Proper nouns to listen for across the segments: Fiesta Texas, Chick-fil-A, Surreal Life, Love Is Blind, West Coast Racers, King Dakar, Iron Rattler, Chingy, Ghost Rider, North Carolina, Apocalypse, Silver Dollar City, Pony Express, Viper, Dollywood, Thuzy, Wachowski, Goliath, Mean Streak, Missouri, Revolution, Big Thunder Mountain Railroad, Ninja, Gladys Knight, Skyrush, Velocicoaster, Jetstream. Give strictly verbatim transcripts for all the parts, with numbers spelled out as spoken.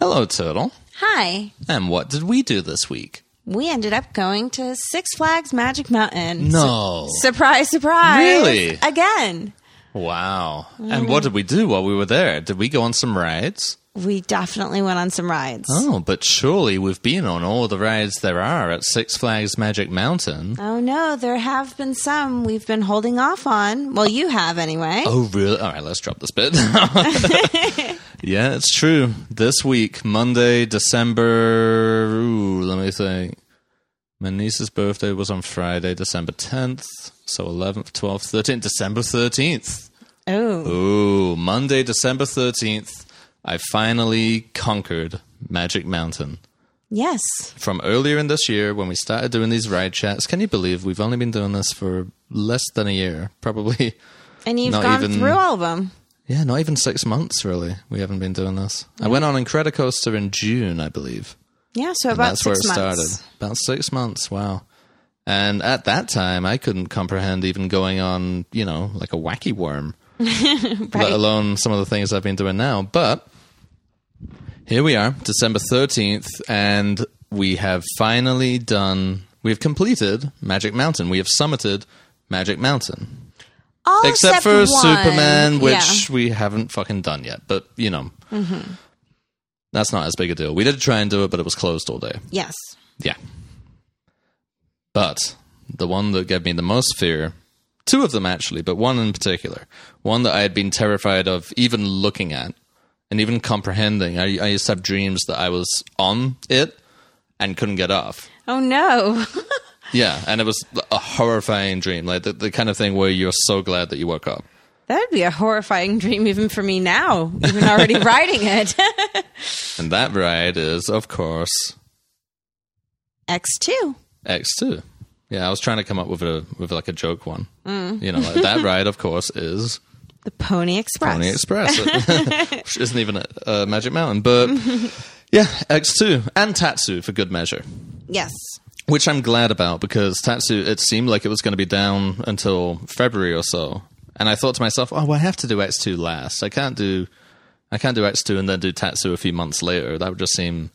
Hello, Total. Hi. And what did we do this week? We ended up going to Six Flags Magic Mountain. No. Su- surprise, surprise. Really? Again. Wow. Mm. And what did we do while we were there? Did we go on some rides? We definitely went on some rides. Oh, but surely we've been on all the rides there are at Six Flags Magic Mountain. Oh, no. There have been some we've been holding off on. Well, you have anyway. Oh, really? All right, let's drop this bit. Yeah, it's true. This week, Monday, December... Ooh, let me think. My niece's birthday was on Friday, December tenth. So eleventh, twelfth, thirteenth. December thirteenth. Oh. Ooh, Monday, December thirteenth. I finally conquered Magic Mountain. Yes. From earlier in this year when we started doing these ride chats. Can you believe we've only been doing this for less than a year, probably. And you've gone even, through all of them. Yeah, not even six months, really. We haven't been doing this. Yeah. I went on Incredicoaster in June, I believe. Yeah, so about that's six months. That's where it months. started. About six months, wow. And at that time, I couldn't comprehend even going on, you know, like a wacky worm. Right. Let alone some of the things I've been doing now. But here we are, December thirteenth, and we have finally done, we've completed Magic Mountain. We have summited Magic Mountain. All except, except for one. Superman, which yeah. we haven't fucking done yet. But, you know, mm-hmm. that's not as big a deal. We did try and do it, but it was closed all day. Yes. Yeah. But the one that gave me the most fear... Two of them, actually, but one in particular. One that I had been terrified of even looking at and even comprehending. I, I used to have dreams that I was on it and couldn't get off. Oh, no. Yeah, and it was a horrifying dream, like the, the kind of thing where you're so glad that you woke up. That would be a horrifying dream even for me now, even already riding it. And that ride is, of course... X two. X two. Yeah, I was trying to come up with a with like a joke one. Mm. You know, like that ride, of course, is the Pony Express. Pony Express, which isn't even at uh, Magic Mountain, but yeah, X two and Tatsu for good measure. Yes, which I'm glad about because Tatsu, it seemed like it was going to be down until February or so, and I thought to myself, oh, well, I have to do X two last. I can't do I can't do X two and then do Tatsu a few months later. That would just seem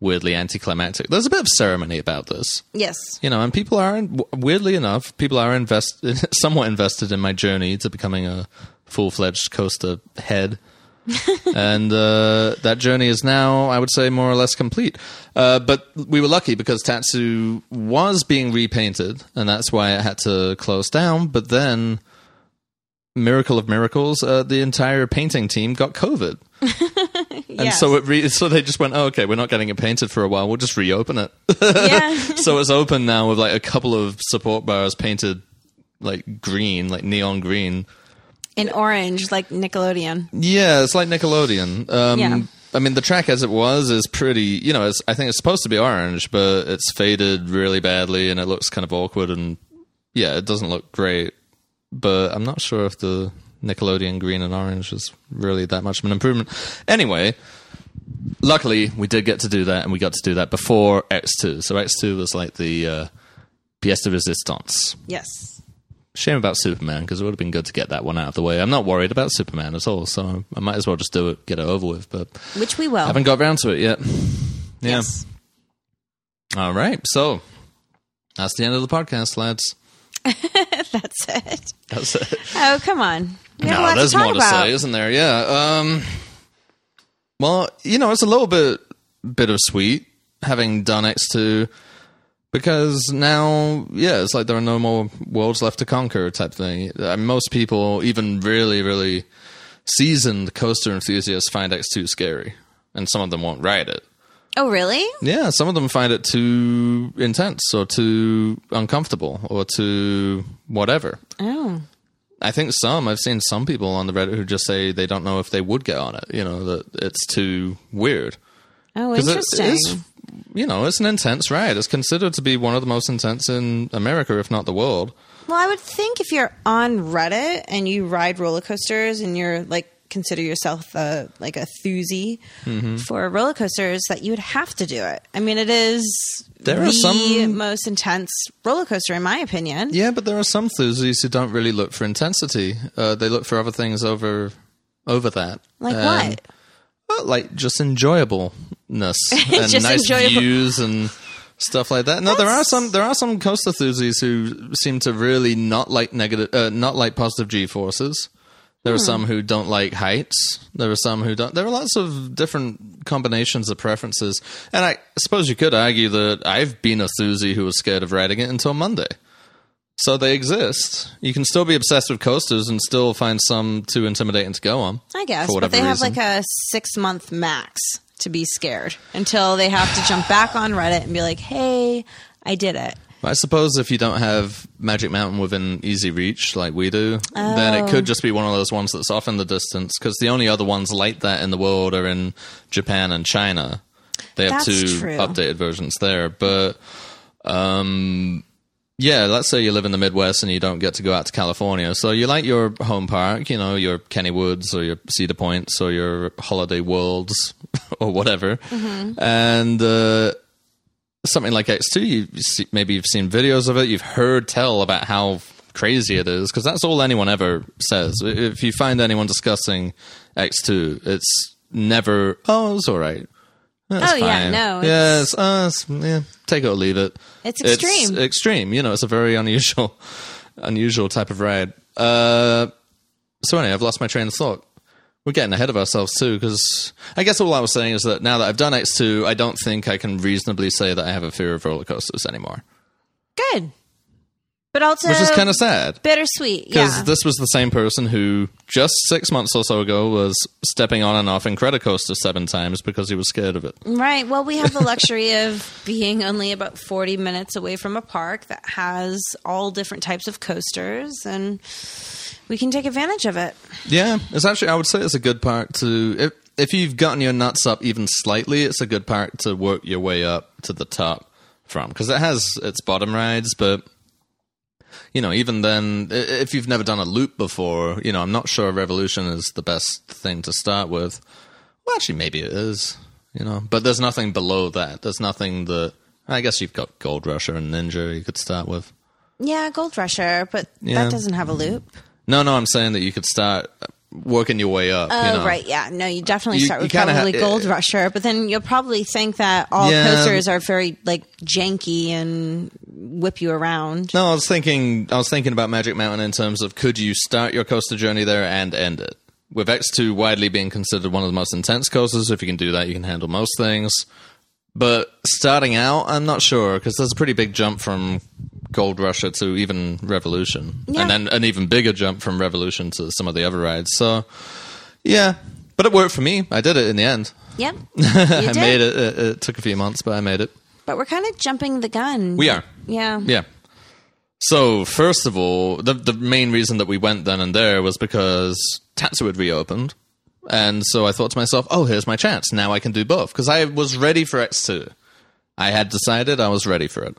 weirdly anticlimactic. There's a bit of ceremony about this. Yes. You know, and people are, weirdly enough, people are invested, somewhat invested in my journey to becoming a full-fledged coaster head. And uh, that journey is now, I would say, more or less complete. Uh, but we were lucky because Tatsu was being repainted, and that's why it had to close down. But then, miracle of miracles, uh, the entire painting team got COVID. And yes. so it re- so they just went, oh, okay, we're not getting it painted for a while. We'll just reopen it. Yeah. So it's open now with like a couple of support bars painted like green, like neon green. In orange, like Nickelodeon. Yeah, it's like Nickelodeon. Um, yeah. I mean, the track as it was is pretty, you know, it's, I think it's supposed to be orange, but it's faded really badly and it looks kind of awkward and yeah, it doesn't look great. But I'm not sure if the Nickelodeon green and orange is really that much of an improvement. Anyway, luckily we did get to do that, and we got to do that before X two. So X two was like the uh, pièce de résistance. Yes. Shame about Superman, because it would have been good to get that one out of the way. I'm not worried about Superman at all, so I might as well just do it, get it over with. But which we will. Haven't got around to it yet. Yeah. Yes. All right, so that's the end of the podcast, lads. That's it. That's it. Oh, come on. We no, there's to more about. to say, isn't there? Yeah. Um, well, you know, it's a little bit bittersweet having done X two because now, yeah, it's like there are no more worlds left to conquer type thing. Most people, even really, really seasoned coaster enthusiasts, find X two scary, and some of them won't ride it. Oh, really? Yeah, some of them find it too intense or too uncomfortable or too whatever. Oh. I think some. I've seen some people on the Reddit who just say they don't know if they would get on it, you know, that it's too weird. Oh, interesting. It is, you know, it's an intense ride. It's considered to be one of the most intense in America, if not the world. Well, I would think if you're on Reddit and you ride roller coasters and you're like, consider yourself a, like a thuzy mm-hmm. for roller coasters, that you would have to do it. I mean, it is there are the some... most intense roller coaster, in my opinion. Yeah, but there are some thuzies who don't really look for intensity. Uh, they look for other things over over that. Like um, what? Well, like just enjoyable and just nice enjoyable. views and stuff like that. No, That's... there are some there are some coaster enthusiasts who seem to really not like negative, uh, not like positive G forces. There are some who don't like heights. There are some who don't. There are lots of different combinations of preferences. And I suppose you could argue that I've been a thuzy who was scared of riding it until Monday. So they exist. You can still be obsessed with coasters and still find some too intimidating to go on. I guess, but they have reason. like a six-month max to be scared until they have to jump back on Reddit and be like, hey, I did it. I suppose if you don't have Magic Mountain within easy reach like we do, oh. then it could just be one of those ones that's off in the distance, because the only other ones like that in the world are in Japan and China. They have that's two true. updated versions there. But um, yeah, let's say you live in the Midwest and you don't get to go out to California. So you like your home park, you know, your Kennywoods or your Cedar Points or your Holiday Worlds or whatever. Mm-hmm. And... Uh, something like X two, you see, maybe you've seen videos of it, you've heard tell about how crazy it is, because that's all anyone ever says. If you find anyone discussing X two, it's never, oh, it's all right. That's oh, fine. yeah, no. It's, yeah, it's, uh, it's, yeah, take it or leave it. It's extreme. It's extreme. You know, it's a very unusual unusual type of ride. Uh, so anyway, I've lost my train of thought. We're getting ahead of ourselves, too, because I guess all I was saying is that now that I've done X two, I don't think I can reasonably say that I have a fear of roller coasters anymore. Good. But also... Which is kind of sad. Bittersweet, yeah. Because this was the same person who just six months or so ago was stepping on and off Incredicoaster seven times because he was scared of it. Right. Well, we have the luxury of being only about forty minutes away from a park that has all different types of coasters, and... we can take advantage of it. Yeah. It's actually, I would say it's a good park to, if, if you've gotten your nuts up even slightly, it's a good park to work your way up to the top from. Because it has its bottom rides, but, you know, even then, if you've never done a loop before, you know, I'm not sure Revolution is the best thing to start with. Well, actually, maybe it is, you know. But there's nothing below that. There's nothing that, I guess you've got Gold Rusher and Ninja you could start with. Yeah, Gold Rusher, but yeah. that doesn't have a loop. No, no, I'm saying that you could start working your way up. Oh, you know? right, yeah. No, you definitely start you, with you probably ha- Gold Rusher, but then you'll probably think that all yeah. coasters are very, like, janky and whip you around. No, I was thinking I was thinking about Magic Mountain in terms of could you start your coaster journey there and end it? With X two widely being considered one of the most intense coasters, if you can do that, you can handle most things. But starting out, I'm not sure, because there's a pretty big jump from... Gold Rusher to even Revolution, yeah. and then an even bigger jump from Revolution to some of the other rides. So, yeah, but it worked for me. I did it in the end. Yep, you I did. made it. it. It took a few months, but I made it. But we're kind of jumping the gun. We are. Yeah. Yeah. So first of all, the the main reason that we went then and there was because Tatsu had reopened, and so I thought to myself, "Oh, here's my chance. Now I can do both." Because I was ready for X two. I had decided I was ready for it.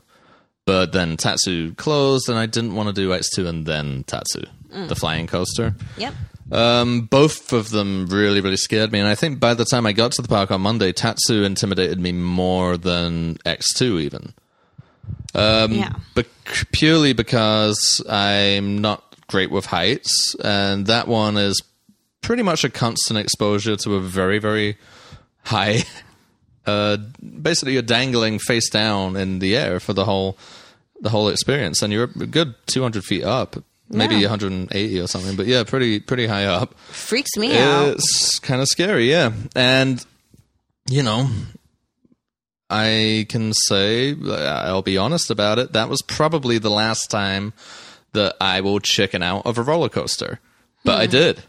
But then Tatsu closed, and I didn't want to do X two and then Tatsu, mm. the flying coaster. Yep. Um, both of them really, really scared me. And I think by the time I got to the park on Monday, Tatsu intimidated me more than X two even. Um, yeah. But purely because I'm not great with heights, and that one is pretty much a constant exposure to a very, very high... Uh, basically, you're dangling face down in the air for the whole the whole experience, and you're a good two hundred feet up, maybe yeah. one hundred eighty or something. But yeah, pretty pretty high up. Freaks me it's out. It's kind of scary, yeah. And you know, I can say I'll be honest about it. That was probably the last time that I will chicken out of a roller coaster, but mm. I did.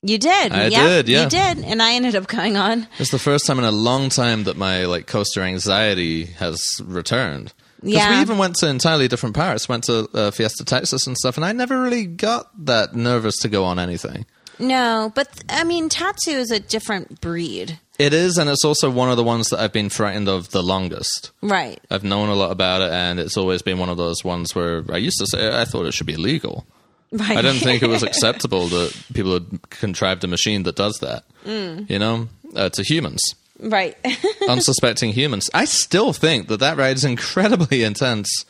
You did. I yeah, did, yeah. You did, and I ended up going on. It's the first time in a long time that my like coaster anxiety has returned. Yeah. Because we even went to entirely different parts, went to uh, Fiesta Texas and stuff, and I never really got that nervous to go on anything. No, but, I mean, Tatsu is a different breed. It is, and it's also one of the ones that I've been frightened of the longest. Right. I've known a lot about it, and it's always been one of those ones where I used to say I thought it should be illegal. Right. I didn't think it was acceptable that people had contrived a machine that does that, mm. you know, uh, to humans. Right. Unsuspecting humans. I still think that that ride is incredibly intense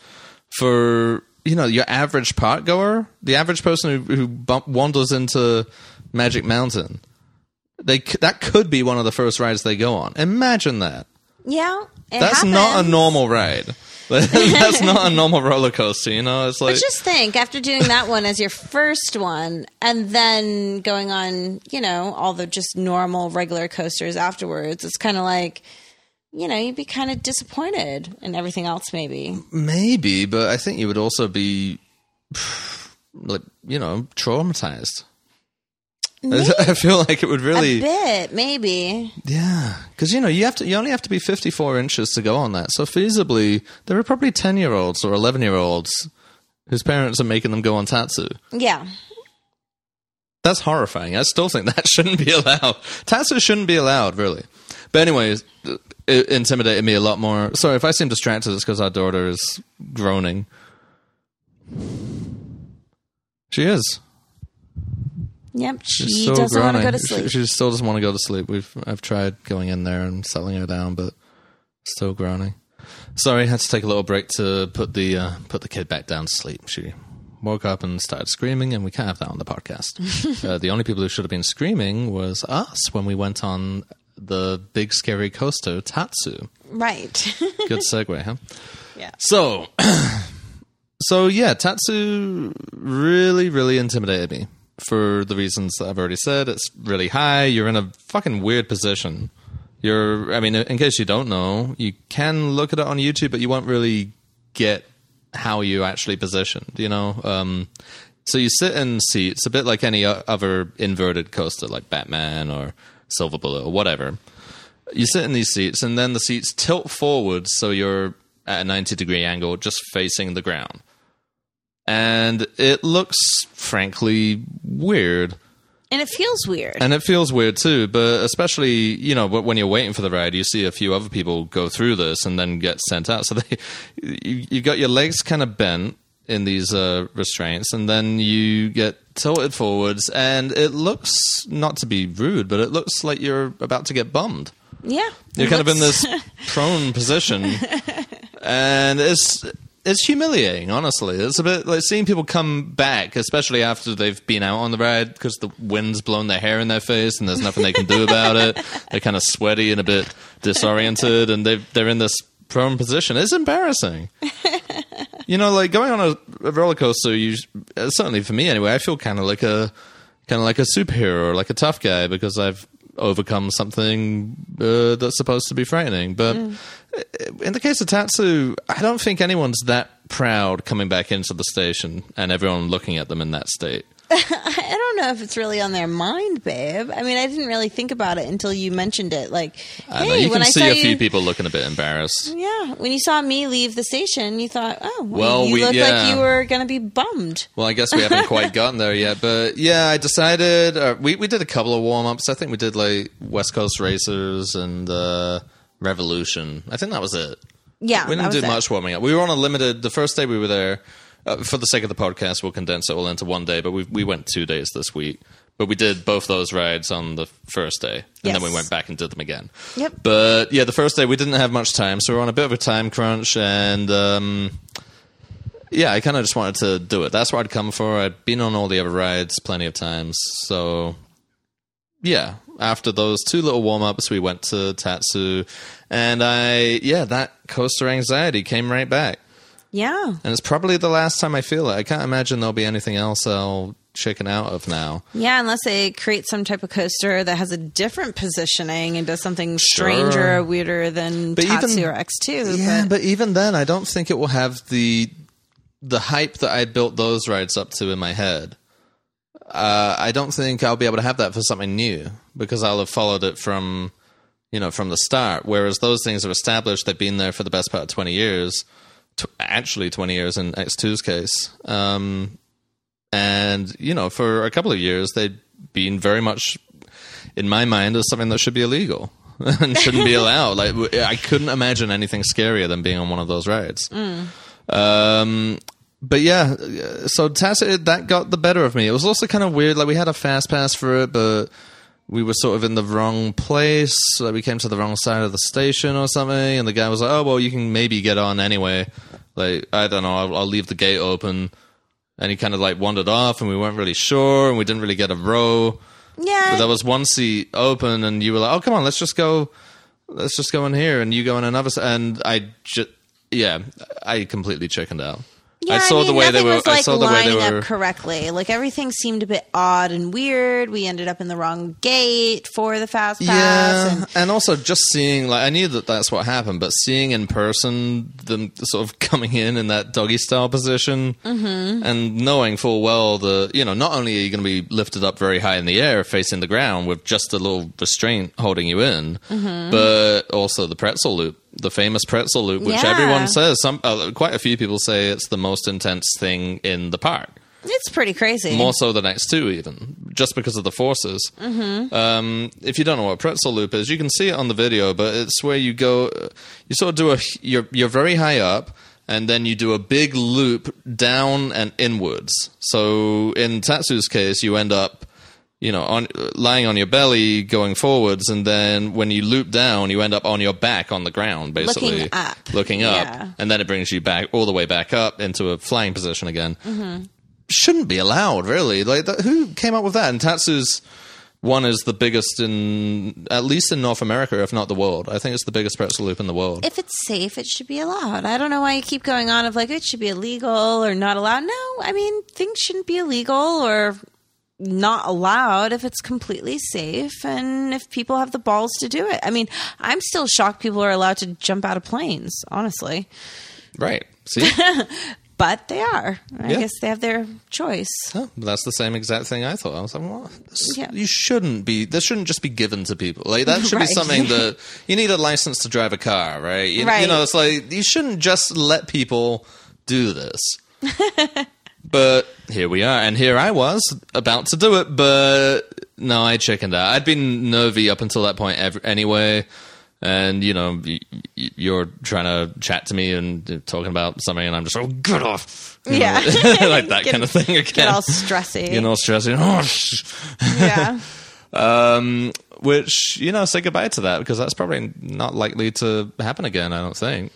for, you know, your average park goer, the average person who, who wanders into Magic Mountain. They that could be one of the first rides they go on. Imagine that. Yeah, it that's happens. Not a normal ride. That's not a normal roller coaster, you know. It's like, but just think, after doing that one as your first one, and then going on, you know, all the just normal regular coasters afterwards, it's kind of like, you know, you'd be kind of disappointed in everything else, maybe. Maybe, but I think you would also be, like, you know, traumatized. Maybe. I feel like it would really... A bit, maybe. Yeah. Because, you know, you have to. You only have to be fifty-four inches to go on that. So feasibly, there are probably ten-year-olds or eleven-year-olds whose parents are making them go on Tatsu. Yeah. That's horrifying. I still think that shouldn't be allowed. Tatsu shouldn't be allowed, really. But anyways, it intimidated me a lot more. Sorry, if I seem distracted, it's because our daughter is groaning. She is. Yep, she doesn't want to go to sleep. She, she still doesn't want to go to sleep. We've I've tried going in there and settling her down, but still groaning. Sorry, I had to take a little break to put the uh, put the kid back down to sleep. She woke up and started screaming, and we can't have that on the podcast. uh, the only people who should have been screaming was us when we went on the big scary coaster, Tatsu. Right. Good segue, huh? Yeah. So, so yeah, Tatsu really, really intimidated me. For the reasons that I've already said, it's really high. You're in a fucking weird position. You're, I mean, in case you don't know, you can look at it on YouTube, but you won't really get how you actually positioned, you know? Um, so you sit in seats, a bit like any other inverted coaster, like Batman or Silver Bullet or whatever. You sit in these seats, and then the seats tilt forward, so you're at a ninety-degree angle, just facing the ground. And it looks, frankly, weird. And it feels weird. And it feels weird, too. But especially, you know, when you're waiting for the ride, you see a few other people go through this and then get sent out. So they, you, you've got your legs kind of bent in these uh, restraints, and then you get tilted forwards. And it looks, not to be rude, but it looks like you're about to get bummed. Yeah. You're kind of in this prone position. And it's... It's humiliating, honestly. It's a bit like seeing people come back, especially after they've been out on the ride because the wind's blown their hair in their face and there's nothing they can do about it. They're kind of sweaty and a bit disoriented, and they've, they're in this prone position. It's embarrassing. You know, like going on a, a roller coaster, you, certainly for me anyway, I feel kind of like a kind of like a superhero or like a tough guy because I've overcome something uh, that's supposed to be frightening. But mm. in the case of Tatsu, I don't think anyone's that proud coming back into the station and everyone looking at them in that state. I don't know if it's really on their mind, babe. I mean, I didn't really think about it until you mentioned it. Like, I hey, know. You when can I see a few you... people looking a bit embarrassed. Yeah, when you saw me leave the station, you thought, "Oh, well, well you we, looked yeah. like you were going to be bummed." Well, I guess we haven't quite gotten there yet, but yeah, I decided uh, we we did a couple of warm ups. I think we did like West Coast Racers and uh, Revolution. I think that was it. Yeah, we didn't do it. much warming up. We were on a limited. The first day we were there. Uh, for the sake of the podcast, we'll condense it all into one day, but we we went two days this week. But we did both those rides on the first day, and yes. then we went back and did them again. Yep. But, yeah, the first day we didn't have much time, so we were on a bit of a time crunch, and, um, yeah, I kind of just wanted to do it. That's what I'd come for. I'd been on all the other rides plenty of times, so, yeah. After those two little warm-ups, we went to Tatsu, and I, yeah, that coaster anxiety came right back. Yeah. And it's probably the last time I feel it. I can't imagine there'll be anything else I'll chicken out of now. Yeah, unless they create some type of coaster that has a different positioning and does something sure. stranger or weirder than but Tatsu even, or X two. Yeah, but. but even then, I don't think it will have the the hype that I built those rides up to in my head. Uh, I don't think I'll be able to have that for something new because I'll have followed it from, you know, from the start. Whereas those things are established, they've been there for the best part of twenty years. Actually, twenty years in X two's case. Um, and, you know, for a couple of years, they'd been very much, in my mind, as something that should be illegal and shouldn't be allowed. Like, I couldn't imagine anything scarier than being on one of those rides. Mm. Um, but yeah, so Tatsu, that got the better of me. It was also kind of weird. Like, we had a fast pass for it, but we were sort of in the wrong place. Like, we came to the wrong side of the station or something, and the guy was like, oh, well, you can maybe get on anyway. Like, I don't know, I'll, I'll leave the gate open. And he kind of, like, wandered off, and we weren't really sure, and we didn't really get a row. Yeah. But there was one seat open, and you were like, "Oh, come on, let's just go, let's just go in here," and you go in another. And I just, yeah, I completely chickened out. Yeah, I saw I mean, the way they were. Was, like, I saw the way they were up correctly. Like everything seemed a bit odd and weird. We ended up in the wrong gate for the fast pass. Yeah, and, and also just seeing, like, I knew that that's what happened, but seeing in person them sort of coming in in that doggy style position, mm-hmm. and knowing full well that, you know, not only are you going to be lifted up very high in the air, facing the ground with just a little restraint holding you in, mm-hmm. but also the pretzel loop. The famous pretzel loop, which yeah. everyone says, some uh, quite a few people say it's the most intense thing in the park. It's pretty crazy. More so than X two even, just because of the forces. Mm-hmm. Um, if you don't know what pretzel loop is, you can see it on the video, but it's where you go, you sort of do a, you're, you're very high up, and then you do a big loop down and inwards. So in Tatsu's case, you end up, you know, on lying on your belly going forwards, and then when you loop down, you end up on your back on the ground, basically. Looking up. Looking up. Yeah. And then it brings you back all the way back up into a flying position again. Mm-hmm. Shouldn't be allowed, really. Like, that, who came up with that? And Tatsu's one is the biggest in, at least in North America, if not the world. I think it's the biggest pretzel loop in the world. If it's safe, it should be allowed. I don't know why you keep going on of, like, it should be illegal or not allowed. No, I mean, things shouldn't be illegal or not allowed if it's completely safe and if people have the balls to do it. I mean, I'm still shocked people are allowed to jump out of planes, honestly. Right. See? But they are. I yeah. guess they have their choice. Oh, that's the same exact thing I thought. I was like, well, this, yeah. you shouldn't be, this shouldn't just be given to people. Like, that should right. be something that, you need a license to drive a car, right? You, right. you know, it's like, you shouldn't just let people do this. But here we are, and here I was about to do it, but no, I chickened out. I'd been nervy up until that point ev- anyway, and, you know, y- y- you're trying to chat to me and talking about something, and I'm just, oh, get off. You yeah. know, like that get, kind of thing again. Get all stressy. Get all stressy. Yeah. um, which, you know, say goodbye to that, because that's probably not likely to happen again, I don't think.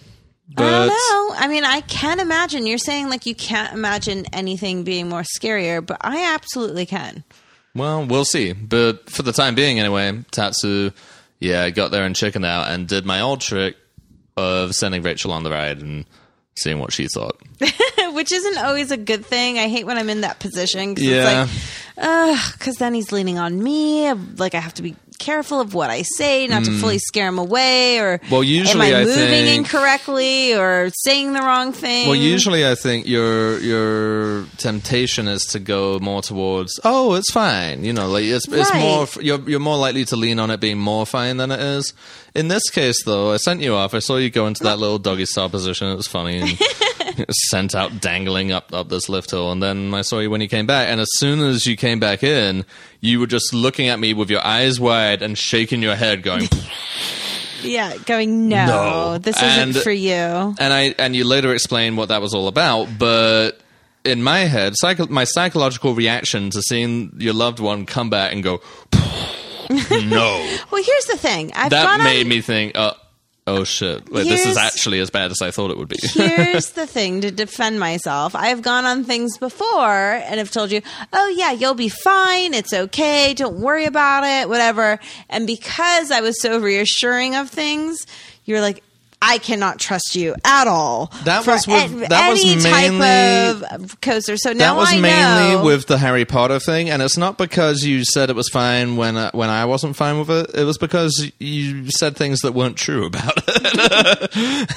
But I don't know. I mean, I can imagine. You're saying, like, you can't imagine anything being more scarier, but I absolutely can. Well, we'll see. But for the time being, anyway, Tatsu, yeah, got there and chickened out and did my old trick of sending Rachel on the ride and seeing what she thought. Which isn't always a good thing. I hate when I'm in that position. Cause yeah. It's like, ugh, because then he's leaning on me. Like, I have to be careful of what I say, not mm. to fully scare him away, or well, usually am I, I moving think, incorrectly or saying the wrong thing? Well, usually I think your your temptation is to go more towards, oh, it's fine, you know, like it's right. it's more you're you're more likely to lean on it being more fine than it is. In this case, though, I sent you off. I saw you go into that little doggy style position. It was funny. And it was sent out dangling up up this lift hill, and then I saw you when you came back. And as soon as you came back in, you were just looking at me with your eyes wide and shaking your head, going, "Yeah, going no, no. this and, isn't for you." And I and you later explained what that was all about, but in my head, psycho- my psychological reaction to seeing your loved one come back and go, "No." Well, here's the thing. I've that made on- me think. Uh, Oh, shit. Wait, this is actually as bad as I thought it would be. Here's the thing to defend myself. I've gone on things before and have told you, oh, yeah, you'll be fine. It's okay. Don't worry about it, whatever. And because I was so reassuring of things, you're like, I cannot trust you at all. That was with that was mainly type of coaster. So now that was I mainly know. With the Harry Potter thing, and it's not because you said it was fine when I, when I wasn't fine with it. It was because you said things that weren't true about it.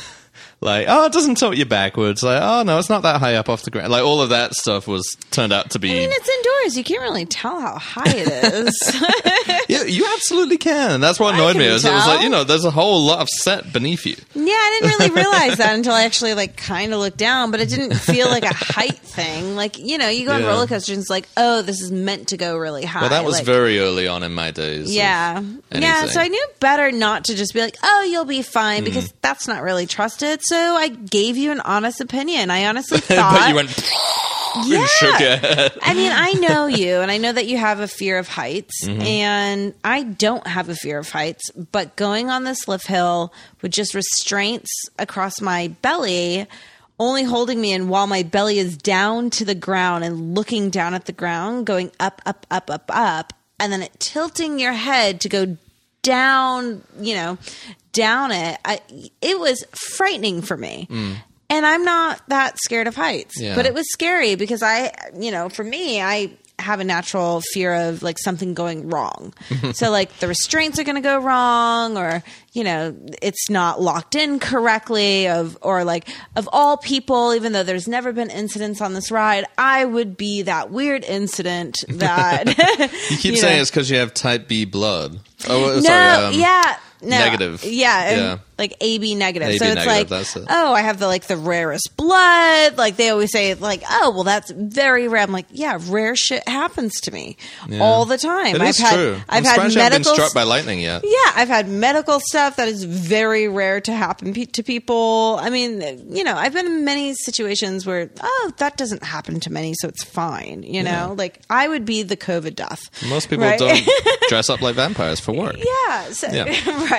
Like, oh, it doesn't tilt you backwards. Like, oh, no, it's not that high up off the ground. Like, all of that stuff was turned out to be... I mean, it's indoors. You can't really tell how high it is. Yeah, you absolutely can. That's what annoyed me. It was like, you know, there's a whole lot of set beneath you. Yeah, I didn't really realize that until I actually, like, kind of looked down, but it didn't feel like a height thing. Like, you know, you go on yeah. roller coasters and it's like, oh, this is meant to go really high. Well, that was like, very early on in my days. Yeah. Yeah, so I knew better not to just be like, oh, you'll be fine, because mm. that's not really trusted. So I gave you an honest opinion. I honestly thought... But you went... Yeah. I mean, I know you, and I know that you have a fear of heights, mm-hmm. and I don't have a fear of heights, but going on this lift hill with just restraints across my belly, only holding me in while my belly is down to the ground and looking down at the ground, going up, up, up, up, up, and then it tilting your head to go down, you know, down it. I, it was frightening for me. Mm. And I'm not that scared of heights, yeah. but it was scary because I, you know, for me, I have a natural fear of like something going wrong. So like the restraints are going to go wrong, or, you know, it's not locked in correctly, of, or like of all people, even though there's never been incidents on this ride, I would be that weird incident that you keep you saying know. It's because you have type B blood. Oh, no, sorry. Um, yeah. No, negative. Yeah, yeah. Like A B negative. A B so it's negative, like, it. oh, I have the like the rarest blood. Like they always say, like, oh, well, that's very rare. I'm like, yeah, rare shit happens to me yeah. all the time. It I've is had, true. I've I'm had medical. I haven't been struck by lightning yet. Yeah, I've had medical stuff that is very rare to happen pe- to people. I mean, you know, I've been in many situations where, oh, that doesn't happen to many, so it's fine. You know, yeah. like I would be the COVID death. Most people right? don't dress up like vampires for work. Yeah. So, yeah. Right.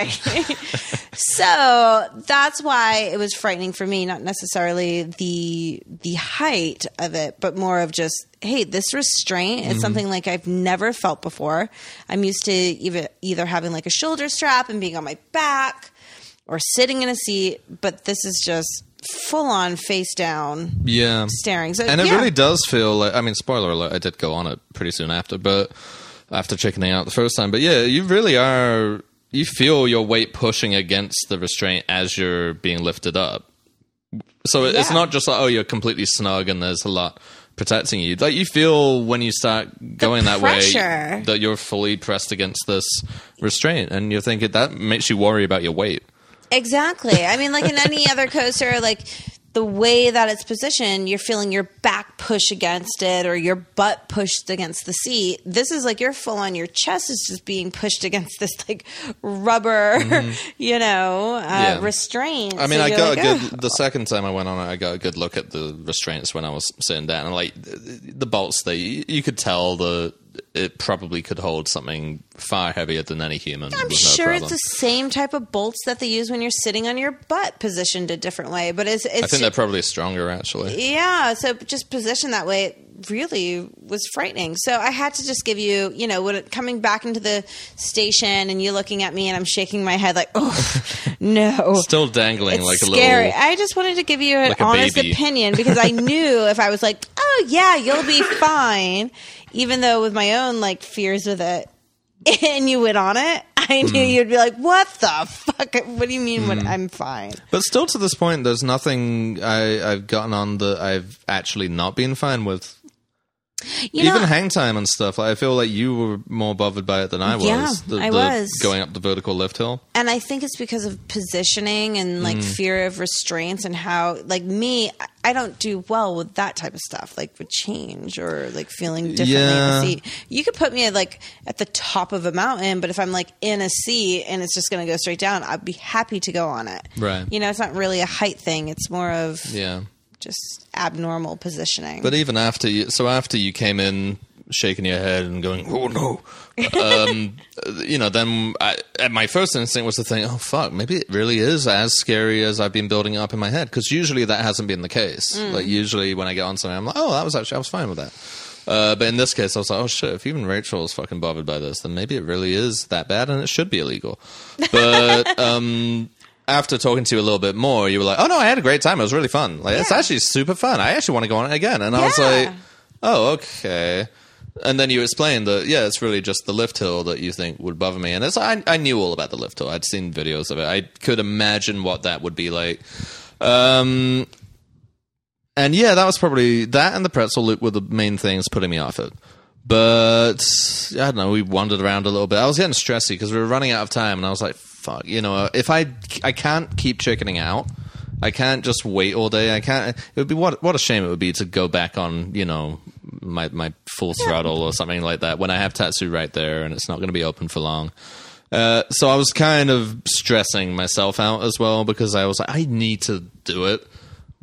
So that's why it was frightening for me, not necessarily the the height of it, but more of just, hey, this restraint is mm-hmm. something like I've never felt before. I'm used to either, either having like a shoulder strap and being on my back or sitting in a seat, but this is just full on face down yeah. staring. So, and it yeah. really does feel like, I mean, spoiler alert, I did go on it pretty soon after, but after chickening out the first time, but yeah, you really are... You feel your weight pushing against the restraint as you're being lifted up. So yeah. it's not just like, oh, you're completely snug and there's a lot protecting you. Like, you feel when you start going that way that you're fully pressed against this restraint. And you're thinking that makes you worry about your weight. Exactly. I mean, like in any other coaster, like the way that it's positioned, you're feeling your back push against it or your butt pushed against the seat. This is like you're full on, your chest is just being pushed against this like rubber, mm-hmm. you know, uh, yeah. restraint. I mean, so I got like, a good, oh. the second time I went on it, I got a good look at the restraints when I was sitting down. And like the bolts, they, you could tell the, it probably could hold something far heavier than any human. I'm sure it's the same type of bolts that they use when you're sitting on your butt, positioned a different way. But it's, it's I think they're probably stronger, actually. Yeah, so just positioned that way it really was frightening. So I had to just give you, you know, when it, coming back into the station and you looking at me and I'm shaking my head like, oh, no. Still dangling it's like scary. a little... I just wanted to give you an like honest opinion because I knew if I was like, oh, yeah, you'll be fine... Even though with my own, like, fears with it, and you went on it, I knew mm. you'd be like, what the fuck? What do you mean mm. when I'm fine? But still to this point, there's nothing I, I've gotten on that I've actually not been fine with. You Even know, hang time and stuff. Like, I feel like you were more bothered by it than I was. Yeah, the, I the was. Going up the vertical lift hill. And I think it's because of positioning and, like, mm. fear of restraints and how, like, me... I don't do well with that type of stuff, like with change or like feeling differently yeah. in the seat. You could put me at like at the top of a mountain, but if I'm like in a seat and it's just going to go straight down, I'd be happy to go on it. Right. You know, it's not really a height thing. It's more of yeah. just abnormal positioning. But even after you, so after you came in shaking your head and going, oh no, um, you know, then I, my first instinct was to think, oh fuck, maybe it really is as scary as I've been building it up in my head. Cause usually that hasn't been the case. Mm. Like usually when I get on something, I'm like, oh, that was actually, I was fine with that. Uh, but in this case I was like, oh shit, if even Rachel is fucking bothered by this, then maybe it really is that bad and it should be illegal. But, um, after talking to you a little bit more, you were like, oh no, I had a great time. It was really fun. Like yeah. it's actually super fun. I actually want to go on it again. And yeah. I was like, oh, okay. And then you explained that, yeah, it's really just the lift hill that you think would bother me. And it's, I, I knew all about the lift hill. I'd seen videos of it. I could imagine what that would be like. Um, and, yeah, that was probably... That and the pretzel loop were the main things putting me off it. But, I don't know, we wandered around a little bit. I was getting stressy because we were running out of time. And I was like, fuck, you know, if I... I can't keep chickening out. I can't just wait all day. I can't... It would be... What, what a shame it would be to go back on, you know... my my full throttle or something like that when I have Tatsu right there and it's not going to be open for long. Uh, so I was kind of stressing myself out as well because I was like, I need to do it,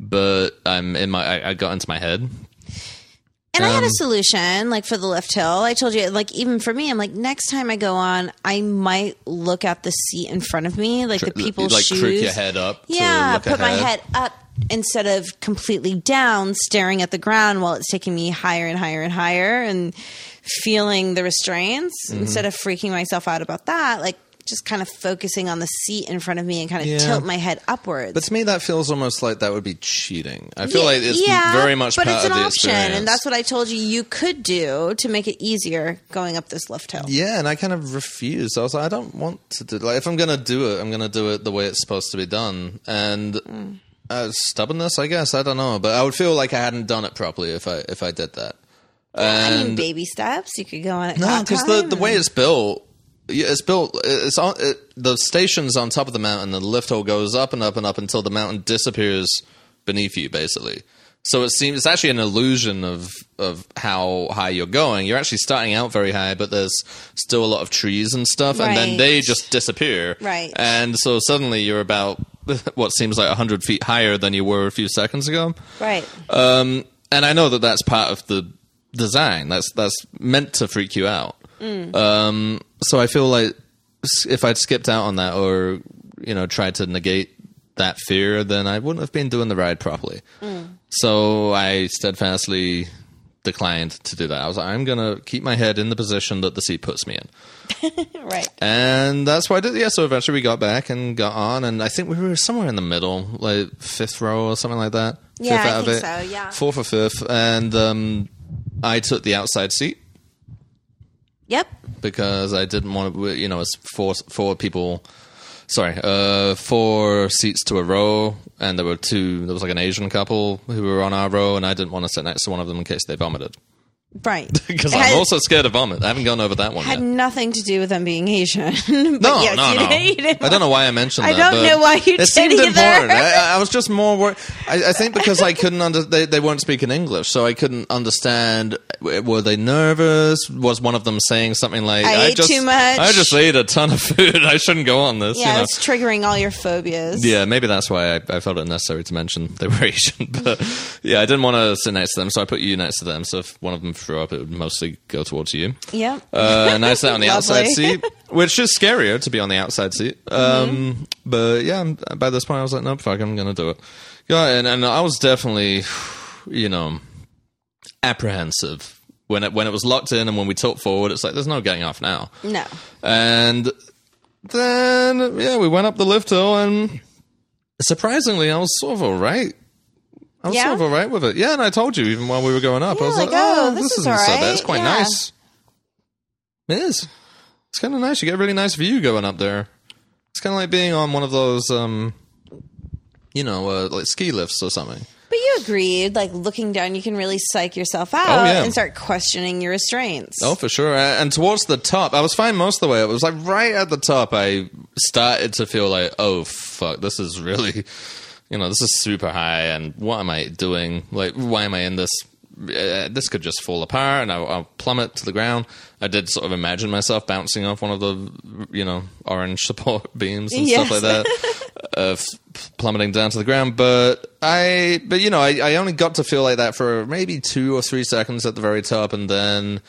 but I'm in my, I, I got into my head. And um, I had a solution, like, for the lift hill. I told you, like, even for me, I'm like, next time I go on, I might look at the seat in front of me, like tr- the people's like, shoes. Like, crook your head up. Yeah, to look put ahead. my head up instead of completely down, staring at the ground while it's taking me higher and higher and higher. And feeling the restraints mm-hmm. instead of freaking myself out about that, like just kind of focusing on the seat in front of me and kind of yeah. tilt my head upwards. But to me, that feels almost like that would be cheating. I feel yeah, like it's yeah, very much part of the experience. But it's an option, and that's what I told you you could do to make it easier going up this lift hill. Yeah, and I kind of refused. I was like, I don't want to do it. Like, if I'm going to do it, I'm going to do it the way it's supposed to be done. And mm. uh, stubbornness, I guess. I don't know. But I would feel like I hadn't done it properly if I if I did that. And I mean, baby steps. You could go on it. No, because the, the way it's built... Yeah, it's built. It's on it, the station's on top of the mountain. The lift hill goes up and up and up until the mountain disappears beneath you, basically. So it seems it's actually an illusion of of how high you're going. You're actually starting out very high, but there's still a lot of trees and stuff, right. and then they just disappear. Right. And so suddenly you're about what seems like a hundred feet higher than you were a few seconds ago. Right. Um. And I know that that's part of the design. That's that's meant to freak you out. Mm. Um. So I feel like if I'd skipped out on that or, you know, tried to negate that fear, then I wouldn't have been doing the ride properly. Mm. So I steadfastly declined to do that. I was like, I'm going to keep my head in the position that the seat puts me in. Right. And that's why I did. Yeah. So eventually we got back and got on. And I think we were somewhere in the middle, like fifth row or something like that. Yeah, fifth out I of think it. so. Yeah. Fourth or fifth. And um, I took the outside seat. Yep. Because I didn't want to, you know, it's four, four people, sorry, uh, four seats to a row. And there were two, there was like an Asian couple who were on our row. And I didn't want to sit next to one of them in case they vomited. Right. Because I'm had, also scared of vomit. I haven't gone over that one had yet. Had nothing to do with them being Asian. But no, yes, no, you no. Did, you didn't I don't know why I mentioned I that. I don't know why you it did seemed either. Important. I, I was just more worried. I, I think because I couldn't under, they, they weren't speaking English, so I couldn't understand. Were they nervous? Was one of them saying something like, I, I ate just, too much. I just ate a ton of food. I shouldn't go on this. Yeah, you know? It's triggering all your phobias. Yeah, maybe that's why I, I felt it necessary to mention they were Asian. But yeah, I didn't want to sit next to them, so I put you next to them. So if one of them throw up, it would mostly go towards you. Yeah. Uh, and I sat on the outside seat, which is scarier to be on the outside seat. Um, mm-hmm. But yeah, by this point I was like, no, fuck, I'm going to do it. Yeah, and, and I was definitely, you know, apprehensive. When it, when it was locked in and when we tilt forward, it's like, there's no getting off now. No. And then, yeah, we went up the lift hill and surprisingly, I was sort of all right. I was yeah. sort of all right with it. Yeah, and I told you even while we were going up. Yeah, I was like, like oh, this, this isn't right. so bad. It's quite yeah. nice. It is. It's kind of nice. You get a really nice view going up there. It's kind of like being on one of those, um, you know, uh, like ski lifts or something. But you agreed, like looking down, you can really psych yourself out oh, yeah. and start questioning your restraints. Oh, for sure. And towards the top, I was fine most of the way. It was like right at the top, I started to feel like, oh, fuck, this is really... You know, this is super high, and what am I doing? Like, why am I in this? Uh, this could just fall apart, and I'll, I'll plummet to the ground. I did sort of imagine myself bouncing off one of the, you know, orange support beams and yes. stuff like that, uh, plummeting down to the ground. But I, but you know, I, I only got to feel like that for maybe two or three seconds at the very top, and then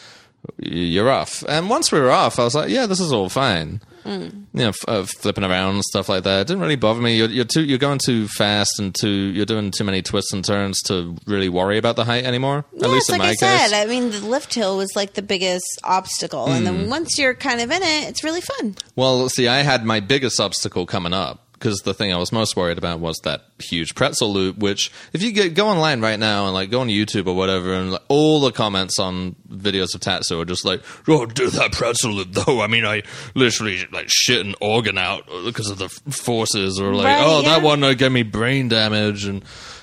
you're off. And once we were off, I was like, yeah, this is all fine. Mm. You know, f- uh, flipping around and stuff like that. It didn't really bother me. You're, you're too, you're going too fast and too, you're doing too many twists and turns to really worry about the height anymore. Yeah, at least in like my I case. Said, I mean, the lift hill was like the biggest obstacle, mm. and then once you're kind of in it, it's really fun. Well, see, I had my biggest obstacle coming up because the thing I was most worried about was that huge pretzel loop. Which, if you get, go online right now and like go on YouTube or whatever, and like, all the comments on videos of Tatsu are just like, "Oh, do that pretzel loop though." I mean, I literally like shit an organ out because of the forces, or like, right, "Oh, yeah. that one gave me brain damage," and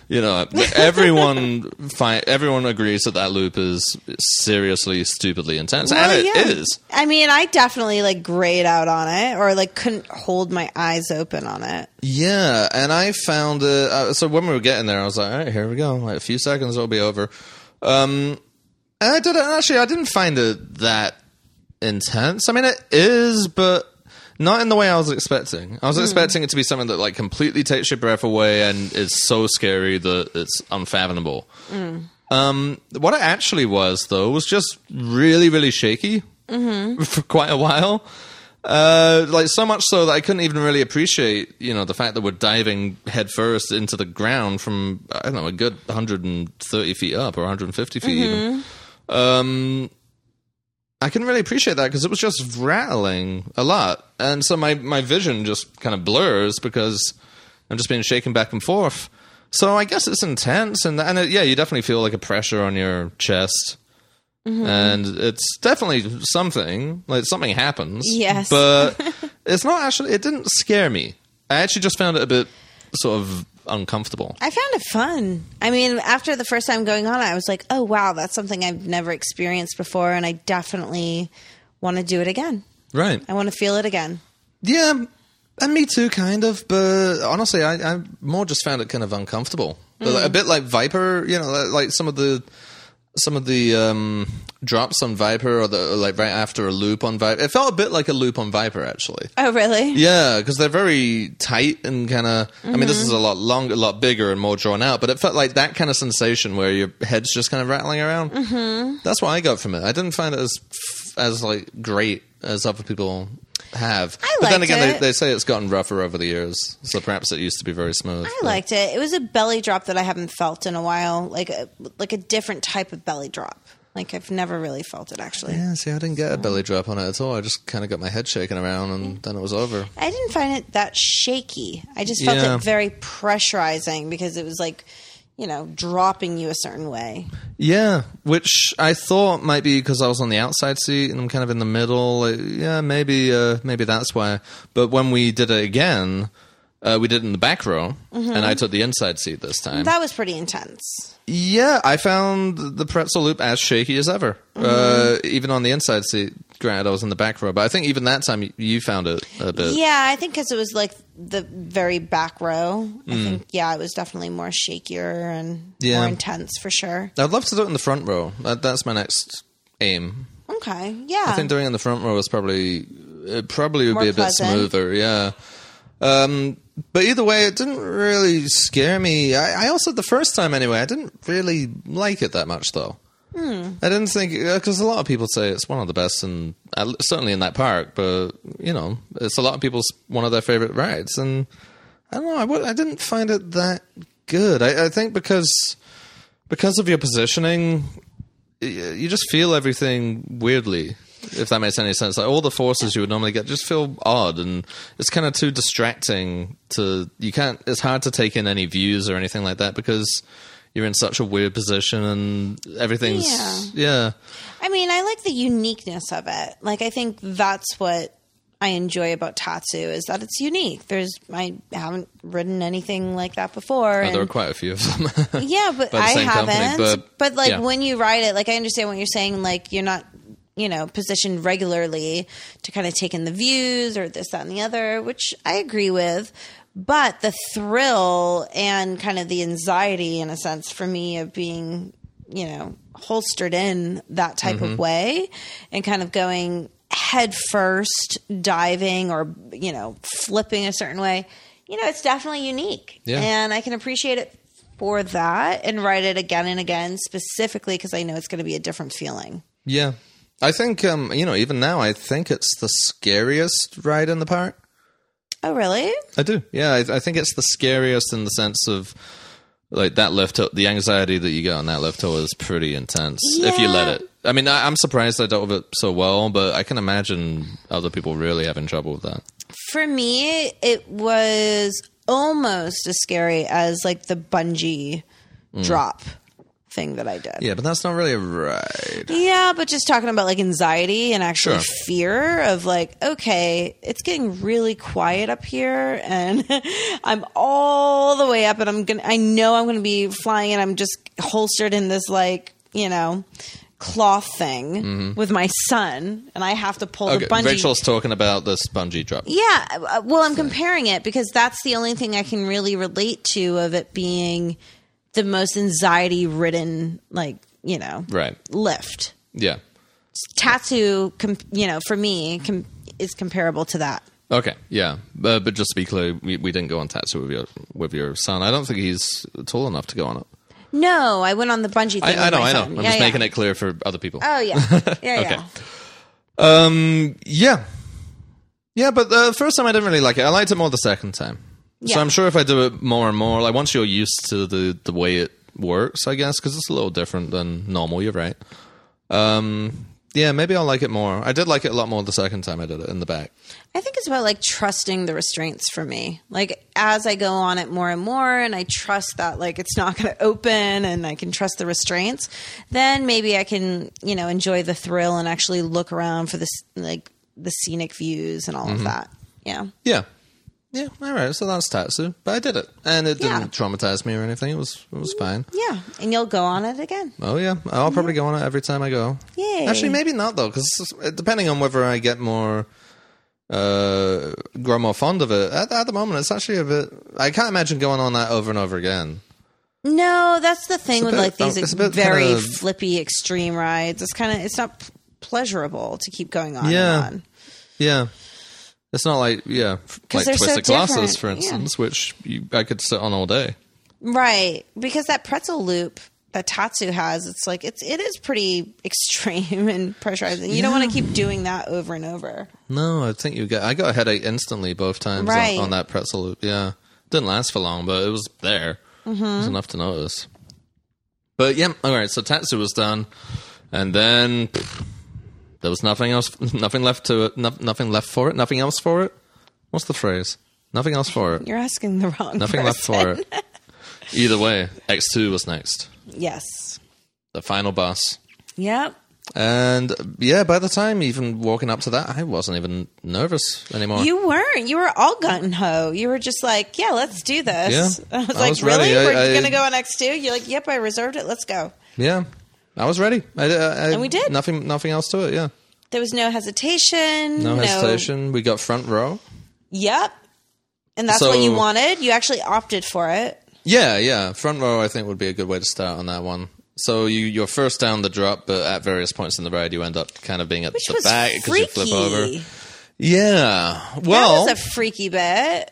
you know, everyone fi- everyone agrees that that loop is seriously, stupidly intense, well, and it yeah. is. I mean, I definitely like grayed out on it, or like couldn't hold my eyes open on it. Yeah, and I found it. Uh, so when we were getting there, I was like, "All right, here we go. Like, a few seconds, it'll be over." Um, and I did it. Actually, I didn't find it that intense. I mean, it is, but. Not in the way I was expecting. I was mm. expecting it to be something that like completely takes your breath away and is so scary that it's unfathomable. Mm. Um, what it actually was, though, was just really, really shaky mm-hmm. for quite a while. Uh, like so much so that I couldn't even really appreciate, you know, the fact that we're diving headfirst into the ground from, I don't know, a good one hundred thirty feet up or one hundred fifty feet mm-hmm. even. Um, I can really appreciate that because it was just rattling a lot. And so my, my vision just kind of blurs because I'm just being shaken back and forth. So I guess it's intense. And, and it, yeah, you definitely feel like a pressure on your chest. Mm-hmm. And it's definitely something. Like something happens. Yes. But it's not actually, it didn't scare me. I actually just found it a bit sort of uncomfortable. I found it fun. I mean, after the first time going on, I was like, oh, wow, that's something I've never experienced before. And I definitely want to do it again. Right. I want to feel it again. Yeah. And me too, kind of. But honestly, I, I more just found it kind of uncomfortable. Mm. Like, a bit like Viper, you know, like, like some of the... Some of the um, drops on Viper, or the or like right after a loop on Viper, it felt a bit like a loop on Viper actually. Oh, really? Yeah, because they're very tight and kind of. Mm-hmm. I mean, this is a lot longer, a lot bigger, and more drawn out. But it felt like that kind of sensation where your head's just kind of rattling around. Mm-hmm. That's what I got from it. I didn't find it as as like great as other people have. I but liked then again, it. They, they say it's gotten rougher over the years, so perhaps it used to be very smooth. I but. liked it. It was a belly drop that I haven't felt in a while, like a, like a different type of belly drop. Like I've never really felt it actually. Yeah, see, I didn't get so. a belly drop on it at all. I just kind of got my head shaking around, and then it was over. I didn't find it that shaky. I just felt yeah. it very pressurizing because it was like, you know, dropping you a certain way. Yeah, which I thought might be because I was on the outside seat and I'm kind of in the middle. Like, yeah, maybe uh, maybe that's why. But when we did it again, uh, we did it in the back row, mm-hmm. and I took the inside seat this time. That was pretty intense. Yeah, I found the pretzel loop as shaky as ever, mm-hmm. uh, even on the inside seat. Granted, I was in the back row, but I think even that time you found it a bit. Yeah, I think because it was like the very back row. I mm. think, yeah, it was definitely more shakier and yeah. more intense for sure. I'd love to do it in the front row. That, that's my next aim. Okay, yeah. I think doing it in the front row is probably, it probably would more be a pleasant. bit smoother, yeah. Um, but either way, it didn't really scare me. I, I also, the first time anyway, I didn't really like it that much though. Hmm. I didn't think, because a lot of people say it's one of the best, and uh, certainly in that park, but, you know, it's a lot of people's, one of their favorite rides, and I don't know, I, w- I didn't find it that good. I, I think because because of your positioning, y- you just feel everything weirdly, if that makes any sense. Like, all the forces you would normally get just feel odd, and it's kind of too distracting to, you can't, it's hard to take in any views or anything like that, because... You're in such a weird position and everything's... Yeah. yeah. I mean, I like the uniqueness of it. Like, I think that's what I enjoy about Tatsu is that it's unique. There's... I haven't ridden anything like that before. Oh, and there are quite a few of them. Yeah, but the I haven't. Company, but, but, like, yeah. when you ride it, like, I understand what you're saying. Like, you're not, you know, positioned regularly to kind of take in the views or this, that, and the other, which I agree with. But the thrill and kind of the anxiety, in a sense, for me of being, you know, holstered in that type mm-hmm. of way and kind of going head first, diving or, you know, flipping a certain way, you know, it's definitely unique. Yeah. And I can appreciate it for that and ride it again and again specifically because I know it's going to be a different feeling. Yeah. I think, um, you know, even now I think it's the scariest ride in the park. Oh, really? I do. Yeah, I, I think it's the scariest in the sense of, like, that left toe, the anxiety that you get on that left toe is pretty intense, yeah. if you let it. I mean, I, I'm surprised I dealt with it so well, but I can imagine other people really having trouble with that. For me, it was almost as scary as, like, the bungee mm. drop thing that I did. Yeah, but that's not really a ride. Yeah, but just talking about like anxiety and actually sure. fear of like, okay, it's getting really quiet up here and I'm all the way up and I'm gonna, I know I'm gonna be flying and I'm just holstered in this like, you know, cloth thing mm-hmm. with my son and I have to pull okay. the bungee. Rachel's talking about this bungee drop. Yeah, well, I'm comparing it because that's the only thing I can really relate to of it being the most anxiety-ridden, like, you know, right. lift. Yeah. Tatsu, com- you know, for me, com- is comparable to that. Okay, yeah. Uh, but just to be clear, we, we didn't go on Tatsu with your with your son. I don't think he's tall enough to go on it. No, I went on the bungee thing I, with I know, my I know. Son. I'm yeah, just yeah. making it clear for other people. Oh, yeah. Yeah, okay. yeah. Um, yeah. Yeah, but the first time I didn't really like it. I liked it more the second time. Yeah. So I'm sure if I do it more and more, like once you're used to the, the way it works, I guess, because it's a little different than normal, you're right. Um, Yeah, maybe I'll like it more. I did like it a lot more the second time I did it in the back. I think it's about like trusting the restraints for me. Like as I go on it more and more and I trust that like it's not going to open and I can trust the restraints, then maybe I can, you know, enjoy the thrill and actually look around for the like the scenic views and all mm-hmm. of that. Yeah. Yeah. Yeah. All right. So that's Tatsu. But I did it. And it didn't yeah. traumatize me or anything. It was it was fine. Yeah. And you'll go on it again. Oh, yeah. I'll mm-hmm. probably go on it every time I go. Yay. Actually, maybe not, though, because depending on whether I get more, uh, grow more fond of it, at, at the moment, it's actually a bit, I can't imagine going on that over and over again. No, that's the thing with bit, like these ex- very kinda... flippy extreme rides. It's kind of, it's not p- pleasurable to keep going on yeah. and on. Yeah. It's not like, yeah, like Twister Colossus, for instance, yeah. which you, I could sit on all day. Right. Because that pretzel loop that Tatsu has, it's like, it's, it is pretty extreme and pressurizing. You yeah. don't want to keep doing that over and over. No, I think you get, I got a headache instantly both times right. on, on that pretzel loop. Yeah. Didn't last for long, but it was there. Mm-hmm. It was enough to notice. But yeah, all right. So Tatsu was done. And then... Pff, there was nothing else, nothing left to it, no, nothing left for it, nothing else for it. What's the phrase? Nothing else for it. You're asking the wrong Nothing person. left for it. Either way, X two was next. Yes. The final boss. Yep. And yeah, by the time even walking up to that, I wasn't even nervous anymore. You weren't. You were all gung-ho. You were just like, yeah, let's do this. Yeah. I was I like, was really? Ready. We're I, going to go on X two? You're like, yep, I reserved it. Let's go. Yeah. I was ready. I, I, and we did. Nothing nothing else to it, yeah. There was no hesitation. No, no. hesitation. We got front row. Yep. And that's so, what you wanted? You actually opted for it. Yeah, yeah. Front row, I think, would be a good way to start on that one. So you, you're first down the drop, but at various points in the ride, you end up kind of being at Which the was back because you flip over. Yeah. Well, that was a freaky bit.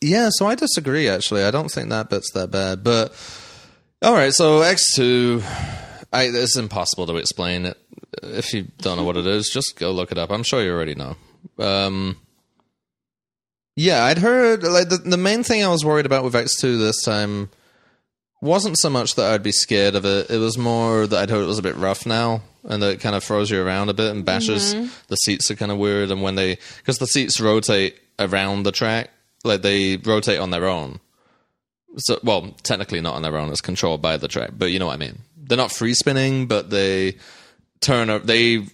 Yeah, so I disagree, actually. I don't think that bit's that bad, but... All right, so X two, I, it's impossible to explain it. If you don't know what it is, just go look it up. I'm sure you already know. Um, yeah, I'd heard, like, the, the main thing I was worried about with X two this time wasn't so much that I'd be scared of it. It was more that I'd heard it was a bit rough now, and that it kind of throws you around a bit and bashes. Mm-hmm. The seats are kind of weird, and when they, because the seats rotate around the track, like, they rotate on their own. So, well, technically not on their own. It's controlled by the track, but you know what I mean. They're not free spinning, but they turn up. They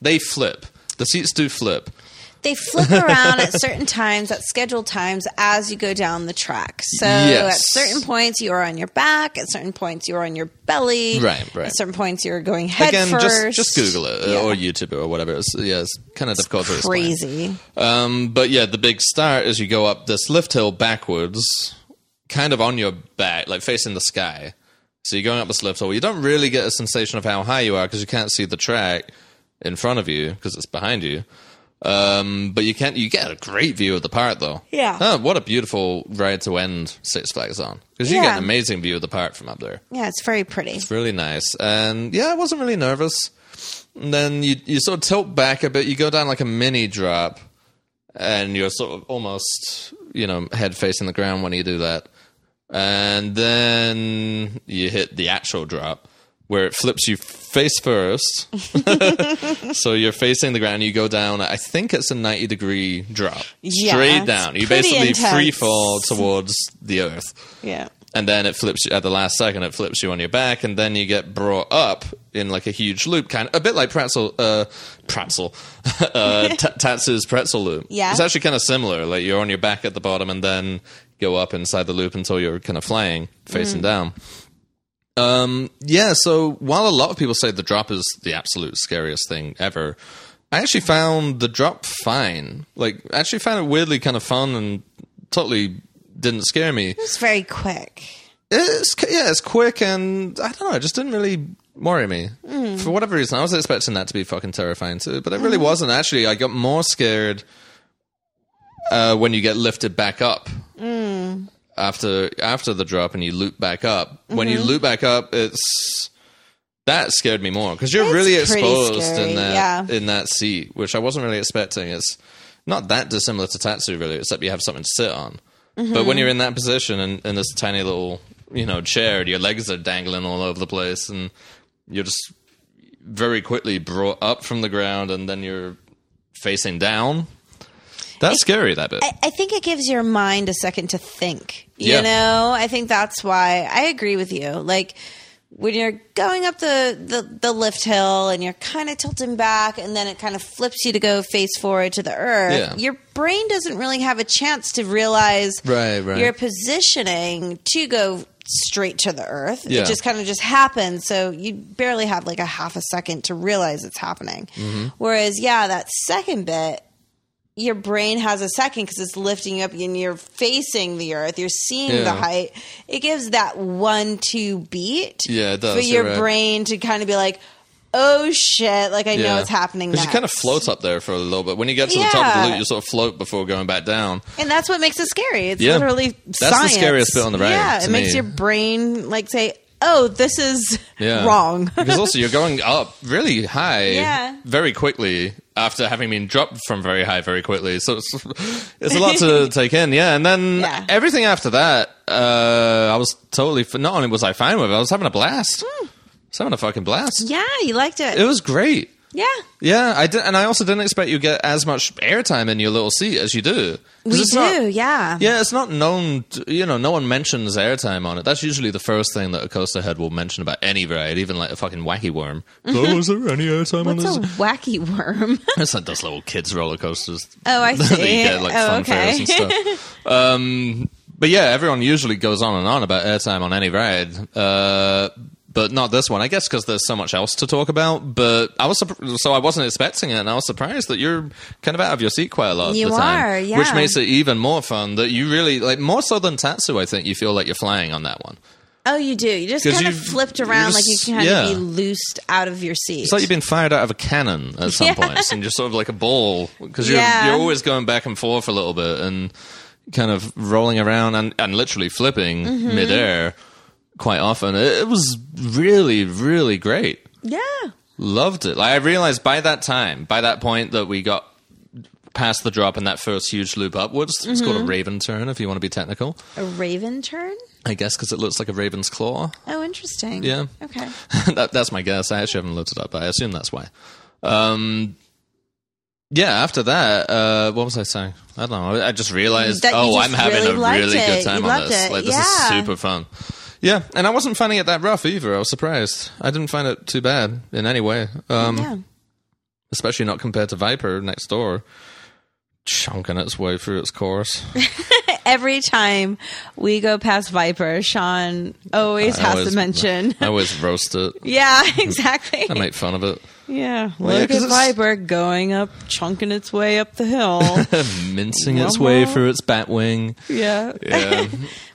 they flip. The seats do flip. They flip around at certain times, at scheduled times, as you go down the track. So yes. At certain points, you are on your back. At certain points, you are on your belly. Right, right. At certain points, you are going head Again, first. Just, just Google it yeah. or YouTube it or whatever. It's, yeah, it's kind of it's difficult crazy. to explain. Um, but yeah, the big start is you go up this lift hill backwards. Kind of on your back, like facing the sky. So you're going up this lift hill. You don't really get a sensation of how high you are because you can't see the track in front of you because it's behind you. Um, but you can't. You get a great view of the park, though. Yeah. Oh, what a beautiful ride to end Six Flags on, because you yeah. get an amazing view of the park from up there. Yeah, it's very pretty. It's really nice. And yeah, I wasn't really nervous. And then you you sort of tilt back a bit. You go down like a mini drop, and you're sort of almost, you know, head facing the ground when you do that. And then you hit the actual drop where it flips you face first. So you're facing the ground. You go down. I think it's a ninety degree drop. Yeah, straight down. You basically intense. free fall towards the earth. Yeah. And then it flips you at the last second. It flips you on your back, and then you get brought up in like a huge loop, kind of a bit like pretzel, uh, pretzel, uh, t- Tatsu's pretzel loop. Yeah, it's actually kind of similar. Like you're on your back at the bottom, and then go up inside the loop until you're kind of flying, facing mm. down. Um, yeah. So while a lot of people say the drop is the absolute scariest thing ever, I actually found the drop fine. Like, I actually found it weirdly kind of fun and totally. Didn't scare me. It was very quick. It's yeah, it's quick, and I don't know, it just didn't really worry me mm. for whatever reason. I was expecting that to be fucking terrifying too, but it really mm. wasn't. Actually, I got more scared uh, when you get lifted back up mm. after after the drop, and you loop back up. Mm-hmm. When you loop back up, it's that scared me more because you're it's really exposed in that yeah. in that seat, which I wasn't really expecting. It's not that dissimilar to Tatsu, really, except you have something to sit on. Mm-hmm. But when you're in that position and in this tiny little, you know, chair, your legs are dangling all over the place, and you're just very quickly brought up from the ground, and then you're facing down. That's it, scary, that bit. I, I think it gives your mind a second to think. You yeah. know? I think that's why I agree with you. Like, when you're going up the, the, the lift hill and you're kind of tilting back and then it kind of flips you to go face forward to the earth, yeah. your brain doesn't really have a chance to realize right, right. your positioning to go straight to the earth. Yeah. It just kind of just happens. So you barely have like a half a second to realize it's happening. Mm-hmm. Whereas, yeah, that second bit, your brain has a second because it's lifting you up and you're facing the earth. You're seeing yeah. the height. It gives that one, two beat yeah, it does, for your right. brain to kind of be like, oh, shit. Like, I yeah. know it's happening now. Because you kind of float up there for a little bit. When you get to yeah. the top of the loop, you sort of float before going back down. And that's what makes it scary. It's yeah. literally that's science. That's the scariest bit on the ride. Yeah, it me. makes your brain, like, say, oh, this is yeah. wrong. Because also you're going up really high yeah. very quickly. After having been dropped from very high very quickly. So it's, it's a lot to take in, yeah. And then yeah. everything after that, uh, I was totally... Not only was I fine with it, I was having a blast. Mm. I was having a fucking blast. Yeah, you liked it. It was great. Yeah. Yeah, I did, and I also didn't expect you get as much airtime in your little seat as you do. We do, not, yeah. Yeah, it's not known... To, you know, no one mentions airtime on it. That's usually the first thing that a coaster head will mention about any ride, even like a fucking wacky worm. Oh, is there any airtime on this? What's a wacky worm? It's like those little kids' roller coasters. Oh, I see. That you get, like, oh, fun okay. fairs and stuff. um, but yeah, everyone usually goes on and on about airtime on any ride. Uh... But not this one, I guess, because there's so much else to talk about. But I was so I wasn't expecting it, and I was surprised that you're kind of out of your seat quite a lot of you the time. You are, yeah. Which makes it even more fun that you really, like, more so than Tatsu, I think, you feel like you're flying on that one. Oh, you do. You just kind of flipped around just, like you can kind yeah. of be loosed out of your seat. It's like you've been fired out of a cannon at some yeah. points, and you're sort of like a ball, because you're, yeah. you're always going back and forth a little bit and kind of rolling around and, and literally flipping mm-hmm. midair. Quite often. It was really, really great. Yeah. Loved it. Like, I realized by that time, by that point that we got past the drop in that first huge loop upwards, mm-hmm. it's called a raven turn, if you want to be technical. A raven turn? I guess because it looks like a raven's claw. Oh, interesting. Yeah. Okay. that, that's my guess. I actually haven't looked it up, but I assume that's why. Um... Yeah, after that, uh, what was I saying? I don't know. I just realized, that oh, just I'm having really a really it. good time you on this. It. Like, this yeah. is super fun. Yeah, and I wasn't finding it that rough either. I was surprised. I didn't find it too bad in any way. Um, yeah. Especially not compared to Viper next door. Chunking its way through its course. Every time we go past Viper, Sean always I has always, to mention. I always roast it. Yeah, exactly. I make fun of it. Yeah, well, look yeah, at Viper going up, chunking its way up the hill. Mincing Rumble. its way through its bat wing. Yeah. yeah.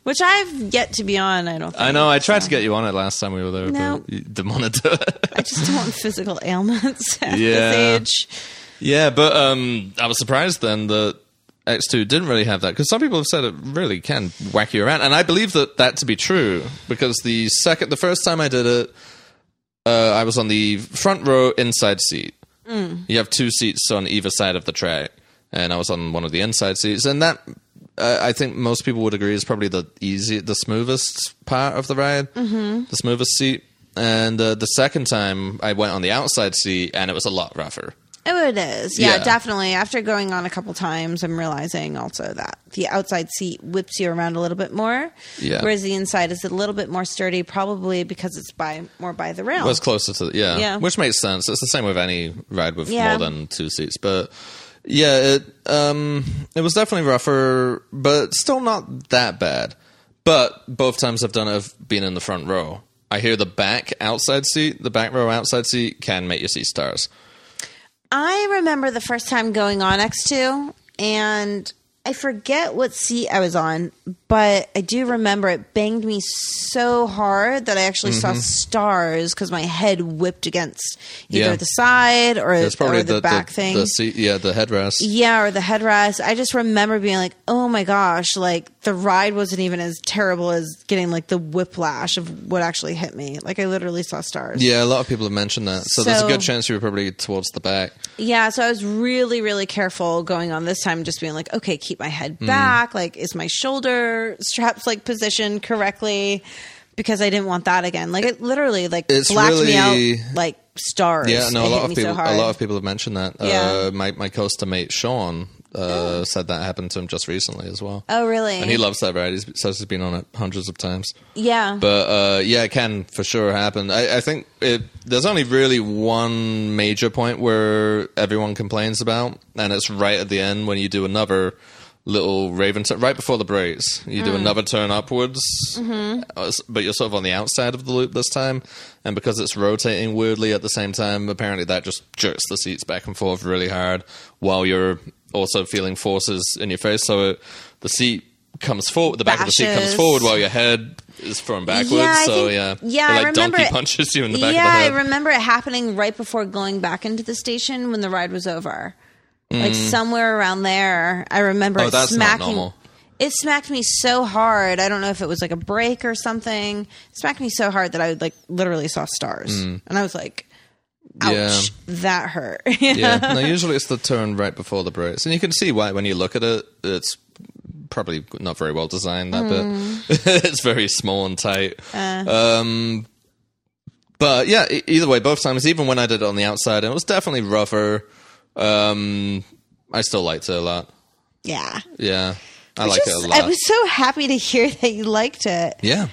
Which I've yet to be on, I don't think. I know, I tried so. to get you on it last time we were there, no. but you didn't want to do it. I just don't want physical ailments at yeah. this age. Yeah, but um, I was surprised then that X two didn't really have that, because some people have said it really can whack you around. And I believe that that to be true, because the second, the first time I did it, Uh, I was on the front row inside seat. Mm. You have two seats on either side of the track, and I was on one of the inside seats. And that, uh, I think most people would agree, is probably the easy, the smoothest part of the ride, mm-hmm. the smoothest seat. And uh, the second time, I went on the outside seat, and it was a lot rougher. Oh, it is. Yeah, yeah, definitely. After going on a couple times, I'm realizing also that the outside seat whips you around a little bit more, yeah. whereas the inside is a little bit more sturdy, probably because it's by more by the rail. Well, it's closer to the, yeah, yeah, which makes sense. It's the same with any ride with yeah. more than two seats. But yeah, it um, it was definitely rougher, but still not that bad. But both times I've done it, I've been in the front row. I hear the back outside seat, the back row outside seat can make your seat stars. I remember the first time going on X two, and I forget what seat I was on, but I do remember it banged me so hard that I actually mm-hmm. saw stars because my head whipped against either yeah. the side or, or the, the back the, thing. The seat, yeah, the headrest. Yeah, or the headrest. I just remember being like, oh my gosh, like the ride wasn't even as terrible as getting like the whiplash of what actually hit me. Like I literally saw stars. Yeah, a lot of people have mentioned that. So, so there's a good chance you were probably towards the back. Yeah, so I was really, really careful going on this time, just being like, okay, keep my head back. Mm. Like, is my shoulder straps like positioned correctly? Because I didn't want that again. Like it literally like it's blacked really, me out like stars. Yeah, no, a lot of people, so a lot of people have mentioned that. Yeah. Uh, my my coaster mate Sean uh, yeah. said that happened to him just recently as well. Oh, really? And he loves that ride. He says he's been on it hundreds of times. Yeah, but uh, yeah, it can for sure happen. I, I think it, there's only really one major point where everyone complains about, and it's right at the end when you do another little raven turn right before the brakes. You mm. do another turn upwards, mm-hmm. but you're sort of on the outside of the loop this time, and because it's rotating weirdly at the same time, apparently that just jerks the seats back and forth really hard while you're also feeling forces in your face. So it, the seat comes forward, the back Bashes. of the seat comes forward while your head is thrown backwards. Yeah, so think, yeah, yeah, it, like I remember donkey it, punches you in the back yeah, of the head. Yeah, I remember it happening right before going back into the station when the ride was over. Like somewhere around there, I remember oh, it smacking. It smacked me so hard. I don't know if it was like a break or something. It smacked me so hard that I like literally saw stars, mm. and I was like, "Ouch, yeah. that hurt." yeah. No, usually it's the turn right before the brakes, and you can see why when you look at it. It's probably not very well designed. That mm. bit, it's very small and tight. Uh. Um, but yeah, either way, both times, even when I did it on the outside, and it was definitely rougher. Um, I still liked it a lot. Yeah. Yeah. I like it a lot. I was so happy to hear that you liked it. Yeah.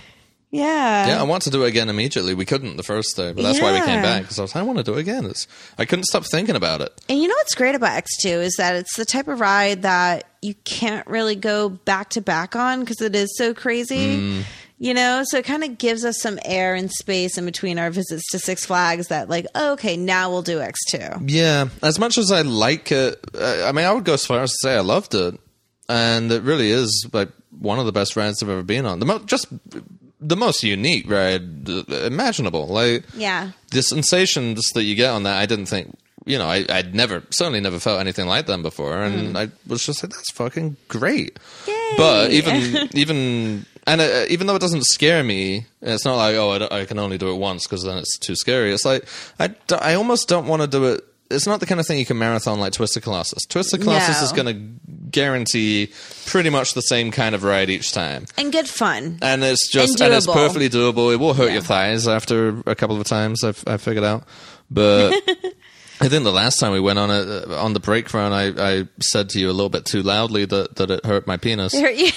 Yeah. Yeah, I want to do it again immediately. We couldn't the first day, but that's yeah. why we came back, because I was like, I want to do it again. It's, I couldn't stop thinking about it. And you know what's great about X two is that it's the type of ride that you can't really go back to back on because it is so crazy. Mm. You know, so it kind of gives us some air and space in between our visits to Six Flags that like, oh, okay, now we'll do X two. Yeah. As much as I like it, I mean, I would go as far as to say I loved it. And it really is like one of the best rides I've ever been on. The mo- Just the most unique ride imaginable. Like, yeah. The sensations that you get on that, I didn't think, you know, I, I'd never, certainly never felt anything like them before. And mm. I was just like, that's fucking great. Yay. But even, even... And uh, even though it doesn't scare me, it's not like, oh, I, I can only do it once because then it's too scary. It's like, I, d- I almost don't want to do it. It's not the kind of thing you can marathon like Twister Colossus. Twister Colossus no. is going to guarantee pretty much the same kind of ride each time. And good fun. And it's just, and, and it's perfectly doable. It will hurt yeah. your thighs after a couple of times, I've, I've figured out. But... I think the last time we went on it, uh, on the break run, I, I said to you a little bit too loudly that, that it hurt my penis. It hurt you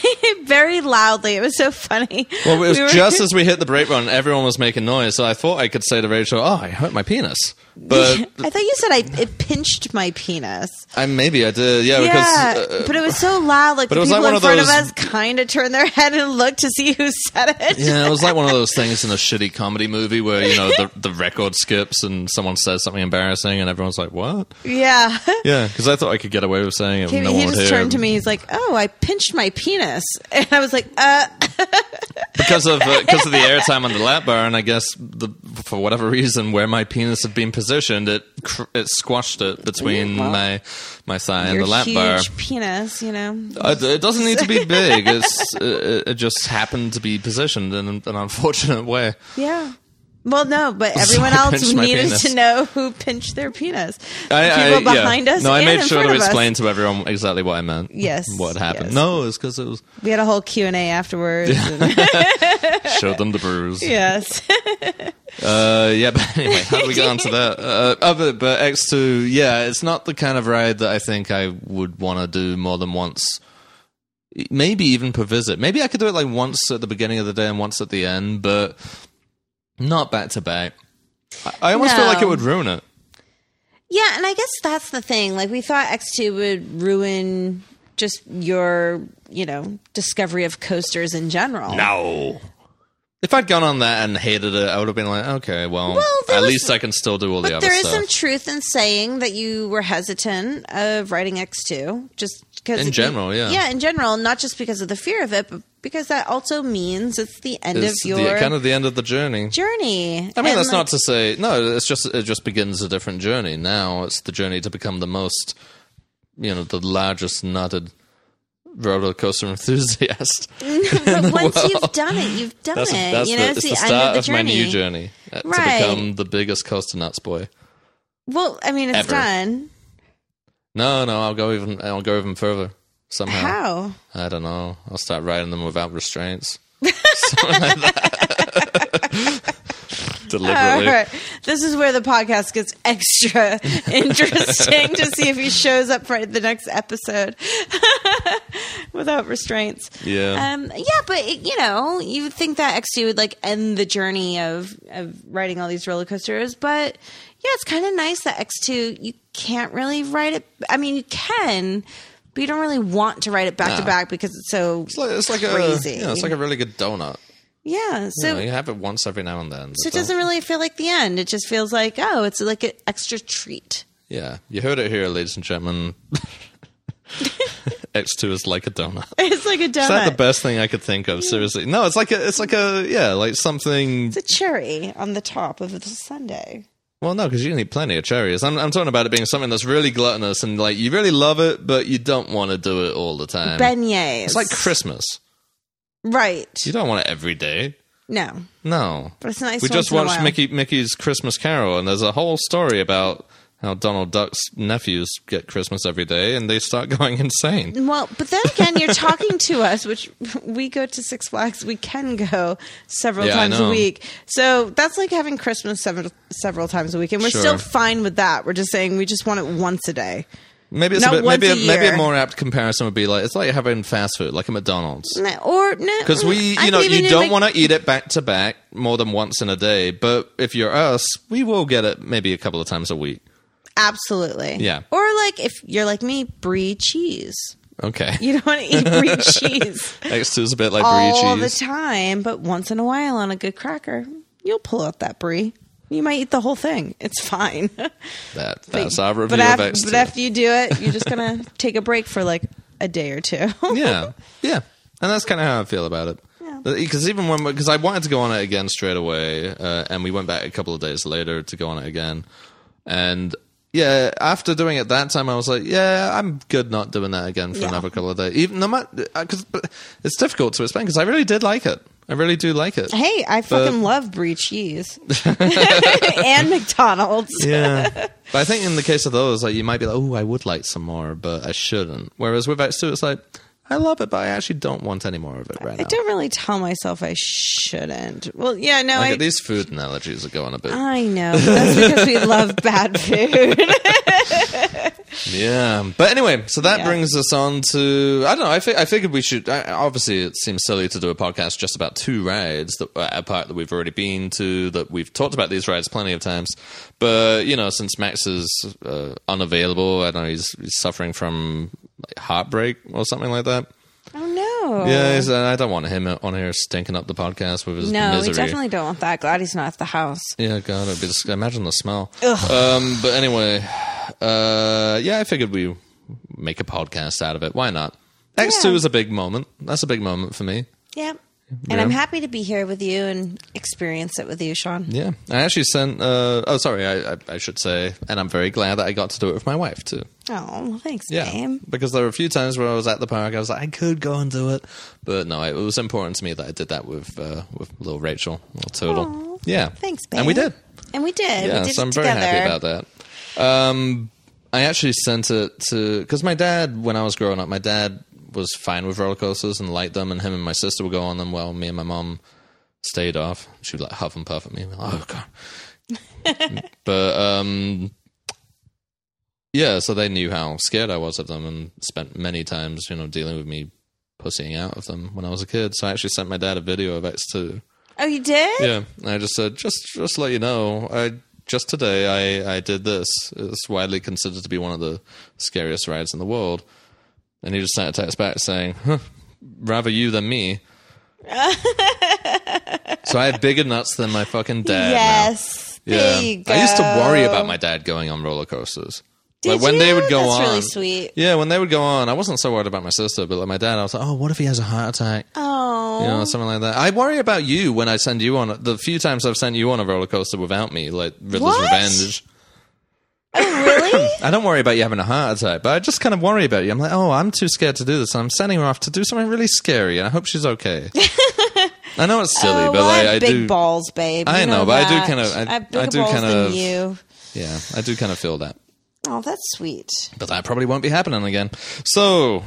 very loudly. It was so funny. Well, it was we were... just as we hit the break run, everyone was making noise, so I thought I could say to Rachel, oh, I hurt my penis. But I thought you said I it pinched my penis. I, maybe I did, yeah. yeah because, uh, but it was so loud, like the people like in front those... of us kind of turned their head and looked to see who said it. Yeah, it was like one of those things in a shitty comedy movie where, you know, the, the record skips and someone says something embarrassing and everyone's like, what? Yeah. Yeah, because I thought I could get away with saying it. He, no he just turned to me. He's like, oh, I pinched my penis. And I was like, uh. because of uh, because of the airtime on the lap bar, and I guess the, for whatever reason, where my penis had been positioned, it cr- it squashed it between well, my my thigh and the lap huge bar. Huge penis, you know. It, it doesn't need to be big. It's it, it just happened to be positioned in an unfortunate way. Yeah. Well, no, but everyone so else needed to know who pinched their penis. The I, I, people behind yeah. us. No, I made sure to explain us. to everyone exactly what I meant. Yes, what happened? Yes. No, it's because it was. We had a whole Q and A afterwards. And showed them the bruise. Yes. uh, yeah, but anyway, how do we get onto that? Uh, oh, but, but X two, yeah, it's not the kind of ride that I think I would want to do more than once. Maybe even per visit. Maybe I could do it like once at the beginning of the day and once at the end, but. Not back to back. I almost no. feel like it would ruin it. Yeah, and I guess that's the thing. Like, we thought X two would ruin just your, you know, discovery of coasters in general. No. If I'd gone on that and hated it, I would have been like, okay, well, well at was, least I can still do all the other stuff. But there is some truth in saying that you were hesitant of writing X two. Just because. In general, can, yeah. Yeah, in general. Not just because of the fear of it, but because that also means it's the end it's of your... It's kind of the end of the journey. Journey. I mean, and that's like, not to say... No, it's just it just begins a different journey. Now it's the journey to become the most, you know, the largest nutted roller coaster enthusiast. No, but once world. you've done it, you've done that's, it. That's you know, the, it's, it's the, the end of the journey. It's the start of my new journey uh, right. to become the biggest coaster nuts boy. Well, I mean, it's ever. done. No, no, I'll go even. I'll go even further. Somehow. How? I don't know. I'll start riding them without restraints. Something like that. Deliberately. All right. This is where the podcast gets extra interesting to see if he shows up for the next episode without restraints. Yeah. Um, yeah, but, it, you know, you would think that X two would, like, end the journey of, of riding all these roller coasters, but... Yeah, it's kind of nice that X two, you can't really ride it. I mean, you can, but you don't really want to ride it back to back because it's so it's like, it's like crazy. A, yeah, it's like a really good donut. Yeah. So you know, you have it once every now and then. So it doesn't really feel like the end. It just feels like, oh, it's like an extra treat. Yeah. You heard it here, ladies and gentlemen. X two is like a donut. It's like a donut. Is that the best thing I could think of? Seriously. No, it's like a, it's like a, yeah, like something. It's a cherry on the top of the sundae. Well, no, because you need plenty of cherries. I'm, I'm talking about it being something that's really gluttonous and, like, you really love it, but you don't want to do it all the time. Beignets. It's like Christmas. Right. You don't want it every day. No. No. But it's nice. We just watched Mickey Mickey's Christmas Carol, and there's a whole story about how Donald Duck's nephews get Christmas every day, and they start going insane. Well, but then again, you're talking to us, which we go to Six Flags. We can go several yeah, times a week. So that's like having Christmas several, several times a week, and we're sure. still fine with that. We're just saying we just want it once a day. Maybe it's a bit, maybe a, maybe a more apt comparison would be like it's like having fast food, like a McDonald's, no, or no, because we, you know, you don't want to eat it back to back more than once in a day. But if you're us, we will get it maybe a couple of times a week. Absolutely. Yeah. Or like if you're like me, brie cheese. Okay. You don't want to eat brie cheese. X two is a bit like brie cheese all the time, but once in a while on a good cracker, you'll pull out that brie. You might eat the whole thing. It's fine. That that's but, our review but of after, X two. But after you do it, you're just gonna take a break for like a day or two. Yeah. Yeah. And that's kind of how I feel about it. Because even when because I wanted to go on it again straight away, uh, and we went back a couple of days later to go on it again, and. Yeah, after doing it that time, I was like, yeah, I'm good not doing that again for yeah. another couple of days. Even no matter, cause, but it's difficult to explain because I really did like it. I really do like it. Hey, I fucking but, love brie cheese and McDonald's. Yeah, but I think in the case of those, like you might be like, oh, I would like some more, but I shouldn't. Whereas with X two, it's like, I love it, but I actually don't want any more of it right now. I don't really tell myself I shouldn't. Well, yeah, no, like I... These food analogies are going a bit... I know. That's because we love bad food. Yeah. But anyway, so that yeah. brings us on to... I don't know. I, fi- I figured we should... I, obviously, it seems silly to do a podcast just about two rides, that a part that we've already been to, that we've talked about these rides plenty of times. But, you know, since Max is uh, unavailable, I don't know, he's, he's suffering from... Like heartbreak or something like that. Oh no! Yeah, he's, uh, I don't want him on here stinking up the podcast with his no, misery. We definitely don't want that. Glad he's not at the house. Yeah, God, it'd be just, imagine the smell. Ugh. Um, but anyway, uh, yeah, I figured we make a podcast out of it. Why not? X two yeah. is a big moment. That's a big moment for me. Yeah. And yeah. I'm happy to be here with you and experience it with you, Sean. Yeah. I actually sent... Uh, oh, sorry. I, I, I should say... And I'm very glad that I got to do it with my wife, too. Oh, thanks, yeah. babe. Because there were a few times where I was at the park, I was like, I could go and do it. But no, it was important to me that I did that with uh, with little Rachel, little Total. Aww. Yeah. Thanks, babe. And we did. And we did. Yeah, we did so I'm very together. happy about that. Um, I actually sent it to... Because my dad, when I was growing up, my dad... was fine with roller coasters and liked them, and him and my sister would go on them while me and my mom stayed off. She would like huff and puff at me. Like, oh God. But um yeah, so they knew how scared I was of them and spent many times, you know, dealing with me pussying out of them when I was a kid. So I actually sent my dad a video of X two. Oh, you did? Yeah. And I just said, just just let you know, I just today I, I did this. It's widely considered to be one of the scariest rides in the world. And he just sent a text back saying, huh, rather you than me. So I have bigger nuts than my fucking dad. Yes. Now. There yeah. you go. I used to worry about my dad going on roller coasters. Did like when you? They would go That's on. Really sweet. Yeah, when they would go on, I wasn't so worried about my sister, but like my dad, I was like, oh, what if he has a heart attack? Oh. You know, something like that. I worry about you when I send you on. The few times I've sent you on a roller coaster without me, like Riddler's what? Revenge. Oh, really? I don't worry about you having a heart attack, but I just kind of worry about you. I'm like, oh, I'm too scared to do this. I'm sending her off to do something really scary, and I hope she's okay. I know it's silly, oh, but well, like, I, I big do. Big balls, babe. You I know, know but that. I do kind of. I, I have bigger I do balls kind of, than you. Yeah, I do kind of feel that. Oh, that's sweet. But that probably won't be happening again. So,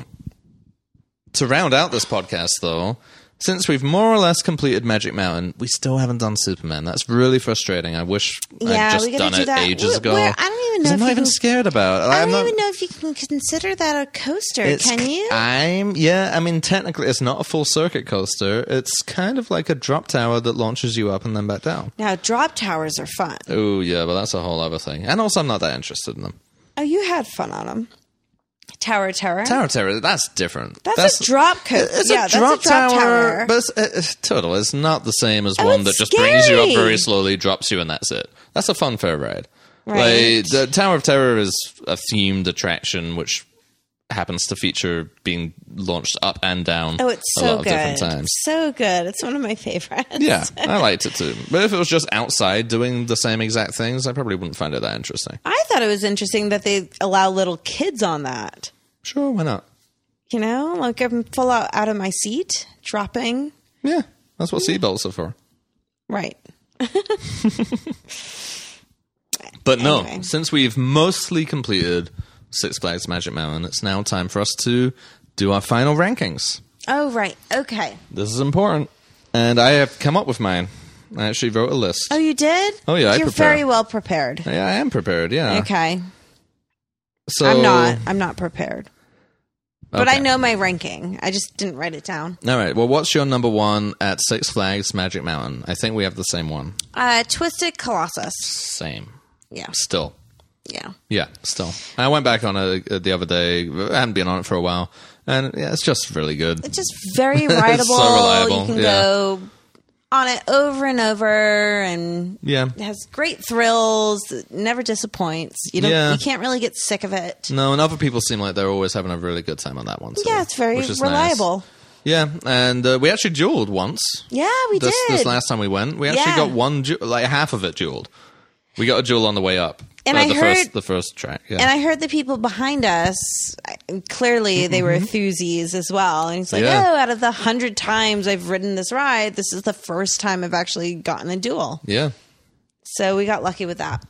to round out this podcast, though. Since we've more or less completed Magic Mountain, we still haven't done Superman. That's really frustrating. I wish yeah, I'd just done do it that. ages we're, ago. We're, I don't even know. I'm if not you even can, scared about it. Like, I don't not, even know if you can consider that a coaster. It's, can you? I'm yeah. I mean, technically, it's not a full circuit coaster. It's kind of like a drop tower that launches you up and then back down. Now, drop towers are fun. Oh yeah, but that's a whole other thing. And also, I'm not that interested in them. Oh, you had fun on them. Tower Terror. Tower Terror, that's different. That's, that's a drop coaster. It's yeah, a drop, that's a drop tower, tower. But it's, it's total. It's not the same as oh, one that just scary. brings you up very slowly, drops you, and that's it. That's a fun fair ride. Right. Like, the Tower of Terror is a themed attraction which happens to feature being launched up and down oh, it's so a lot of good. different times. It's so good. It's one of my favorites. Yeah, I liked it too. But if it was just outside doing the same exact things, I probably wouldn't find it that interesting. I thought it was interesting that they allow little kids on that. Sure, why not? You know, like I'm full out, out of my seat, dropping. Yeah, that's what yeah. seatbelts are for. Right. But no, anyway. Since we've mostly completed Six Flags Magic Mountain, it's now time for us to do our final rankings. Oh, right. Okay. This is important. And I have come up with mine. I actually wrote a list. Oh, you did? Oh, yeah. You're I very well prepared. Yeah, I am prepared. Yeah. Okay. So I'm not. I'm not prepared. But okay. I know my ranking. I just didn't write it down. All right. Well, what's your number one at Six Flags Magic Mountain? I think we have the same one. Uh, Twister Colossus. Same. Yeah. Still. Yeah. Yeah, still. I went back on it the other day. I hadn't been on it for a while. And yeah, it's just really good. It's just very rideable. It's so reliable. You can yeah. go on it over and over. And yeah. it has great thrills. It never disappoints. You don't, yeah. you can't really get sick of it. No, and other people seem like they're always having a really good time on that one. So, yeah, it's very reliable. Nice. Yeah, and uh, we actually dueled once. Yeah, we this, did. This last time we went. We actually yeah. got one, du- like half of it dueled. We got a duel on the way up. And I the heard first, the first track, yeah. and I heard the people behind us. Clearly, they were enthusiasts as well. And he's like, yeah. "Oh, out of the hundred times I've ridden this ride, this is the first time I've actually gotten a duel." Yeah. So we got lucky with that.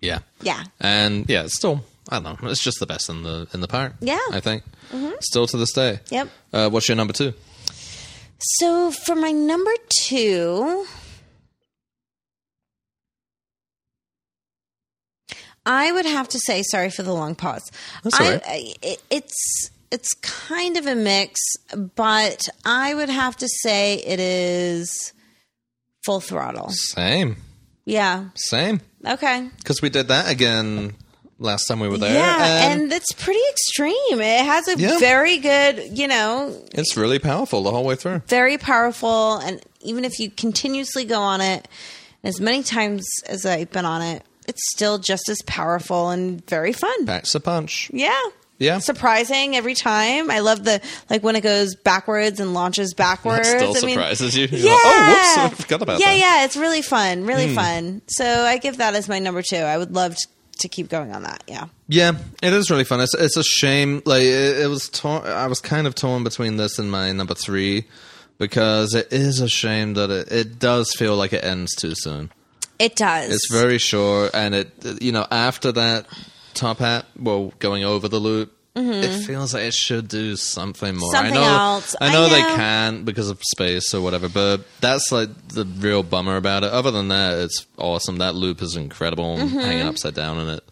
Yeah. Yeah. And yeah, it's still, I don't know. It's just the best in the in the park. Yeah, I think. Mm-hmm. Still to this day. Yep. Uh, what's your number two? So for my number two, I would have to say, sorry for the long pause. That's all right. I, it, it's it's kind of a mix, but I would have to say it is Full Throttle. Same. Yeah. Same. Okay. Because we did that again last time we were there. Yeah, and it's pretty extreme. It has a yeah. very good, you know. It's really powerful the whole way through. Very powerful. And even if you continuously go on it, as many times as I've been on it, it's still just as powerful and very fun. Packs a punch. Yeah. Yeah. Surprising every time. I love the, like, when it goes backwards and launches backwards. That still I surprises mean, you. You're yeah. Like, oh, whoops. I forgot about yeah, that. Yeah, yeah. It's really fun. Really mm. fun. So I give that as my number two. I would love to, to keep going on that. Yeah. Yeah. It is really fun. It's, it's a shame. Like, it, it was, tor- I was kind of torn between this and my number three because it is a shame that it, it does feel like it ends too soon. It does. It's very short, and it you know after that top hat, well, going over the loop, mm-hmm. it feels like it should do something more. Something I know, else. I know, I know they can't because of space or whatever, but that's like the real bummer about it. Other than that, it's awesome. That loop is incredible, mm-hmm. hanging upside down in it,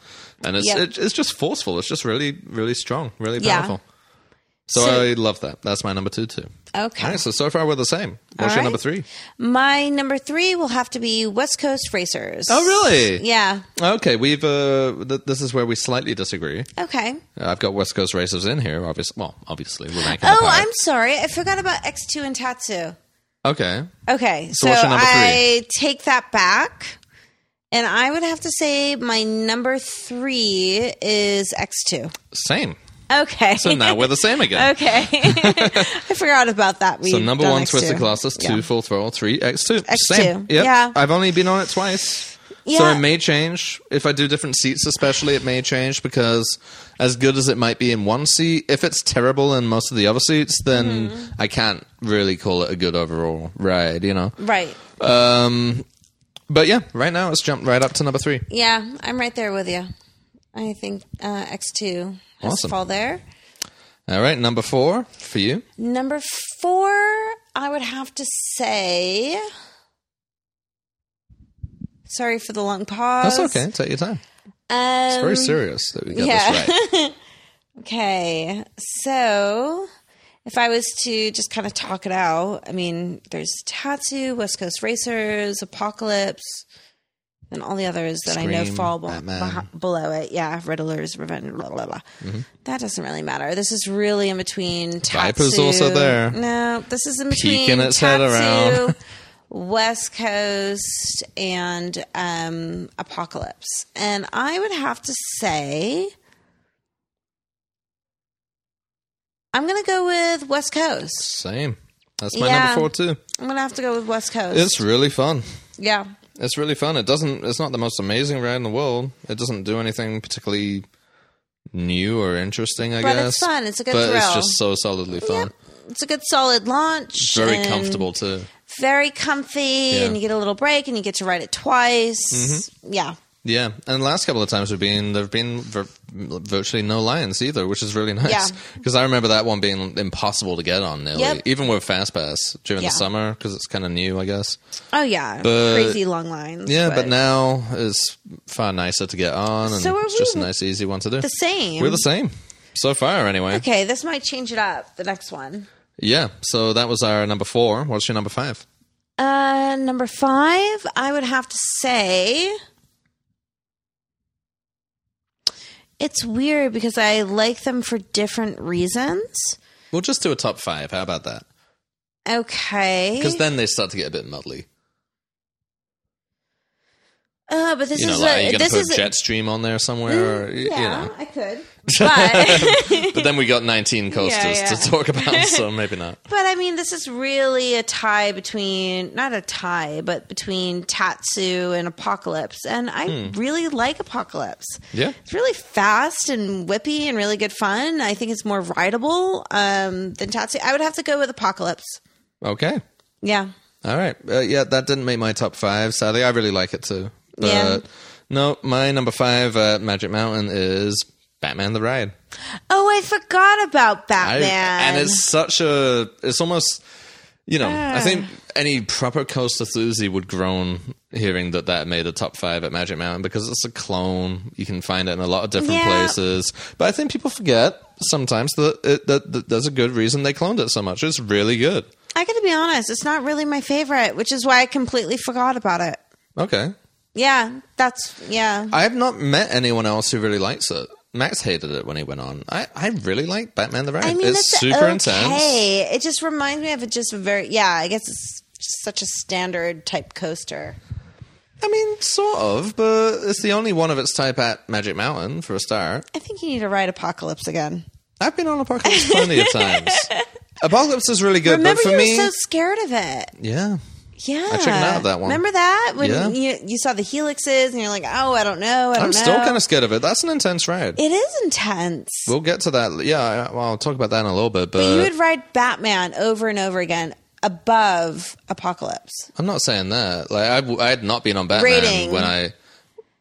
and it's yep. it, it's just forceful. It's just really, really strong, really powerful. Yeah. So, so I love that. That's my number two, too. Okay. Right, so, so far we're the same. What's right. your number three? My number three will have to be West Coast Racers. Oh, really? Yeah. Okay. We've uh, th- this is where we slightly disagree. Okay. Uh, I've got West Coast Racers in here, obviously. Well, obviously. We're ranking oh, I'm sorry. I forgot about X two and Tatsu. Okay. Okay. So, so what's your number three? I take that back, and I would have to say my number three is X two. Same. Okay. So now we're the same again. Okay. I forgot about that. We've so number one, X two. Twister Colossus, two, yeah. Full Throttle, three, X two. X two. Same. Yep. Yeah. I've only been on it twice. Yeah. So it may change. If I do different seats especially, it may change because as good as it might be in one seat, if it's terrible in most of the other seats, then mm-hmm. I can't really call it a good overall ride, you know? Right. Um, but yeah, right now it's jumped right up to number three. Yeah, I'm right there with you. I think uh, X two has awesome. To fall there. All right, number four for you. Number four, I would have to say, sorry for the long pause. That's okay. Take your time. Um, it's very serious that we got yeah. this right. Okay. So if I was to just kind of talk it out, I mean, there's Tatsu, West Coast Racers, Apocalypse, and all the others that Scream, I know fall be- be- below it. Yeah, Riddler's Revenge, blah, blah, blah. Mm-hmm. That doesn't really matter. This is really in between Tatsu. Viper's also there. No, this is in between Peeking its Tatsu, head around. West Coast, and um, Apocalypse. And I would have to say, I'm going to go with West Coast. Same. That's my yeah. number four, too. I'm going to have to go with West Coast. It's really fun. Yeah. It's really fun. It doesn't, it's not the most amazing ride in the world. It doesn't do anything particularly new or interesting, I but guess. But it's fun. It's a good but thrill. But it's just so solidly fun. Yep. It's a good solid launch. Very comfortable, too. Very comfy, yeah. and you get a little break, and you get to ride it twice. Mm-hmm. Yeah. Yeah, and the last couple of times we've been, there have been vir- virtually no lines either, which is really nice. Because yeah. I remember that one being impossible to get on nearly, yep. even with FastPass during yeah. the summer, because it's kind of new, I guess. Oh, yeah. But, crazy long lines. Yeah, but. but now it's far nicer to get on, and so it's just a nice, easy one to do. The same. We're the same. So far, anyway. Okay, this might change it up, the next one. Yeah, so that was our number four. What's your number five? Uh, number five, I would have to say... It's weird because I like them for different reasons. We'll just do a top five. How about that? Okay. Because then they start to get a bit muddly. Uh, but this you know, is like, a, are you going to put Jetstream on there somewhere? Mm, or, yeah, you know. I could. But, but then we got nineteen coasters yeah, yeah. to talk about, so maybe not. But I mean, this is really a tie between, not a tie, but between Tatsu and Apocalypse. And I mm. really like Apocalypse. Yeah. It's really fast and whippy and really good fun. I think it's more rideable um, than Tatsu. I would have to go with Apocalypse. Okay. Yeah. All right. Uh, yeah, that didn't make my top five, sadly. I really like it too. But yeah. no, my number five at Magic Mountain is Batman the Ride. Oh, I forgot about Batman. I, and it's such a, it's almost, you know, uh. I think any proper coaster enthusiast would groan hearing that that made a top five at Magic Mountain because it's a clone. You can find it in a lot of different yeah. places. But I think people forget sometimes that, it, that, that there's a good reason they cloned it so much. It's really good. I gotta be honest, it's not really my favorite, which is why I completely forgot about it. Okay. Yeah, that's, yeah. I have not met anyone else who really likes it. Max hated it when he went on. I, I really like Batman the Ride. I mean, it's, it's super okay. intense. It just reminds me of it just very, yeah, I guess it's just such a standard type coaster. I mean, sort of, but it's the only one of its type at Magic Mountain, for a start. I think you need to ride Apocalypse again. I've been on Apocalypse plenty of times. Apocalypse is really good, Remember but for you me... you were so scared of it. Yeah. Yeah. I checked out that one. Remember that? When yeah. you, you saw the helixes and you're like, oh, I don't know, I don't I'm know. I'm still kind of scared of it. That's an intense ride. It is intense. We'll get to that. Yeah, well, I'll talk about that in a little bit. But, but you would ride Batman over and over again above Apocalypse. I'm not saying that. Like, I, w- I had not been on Batman rating. when I...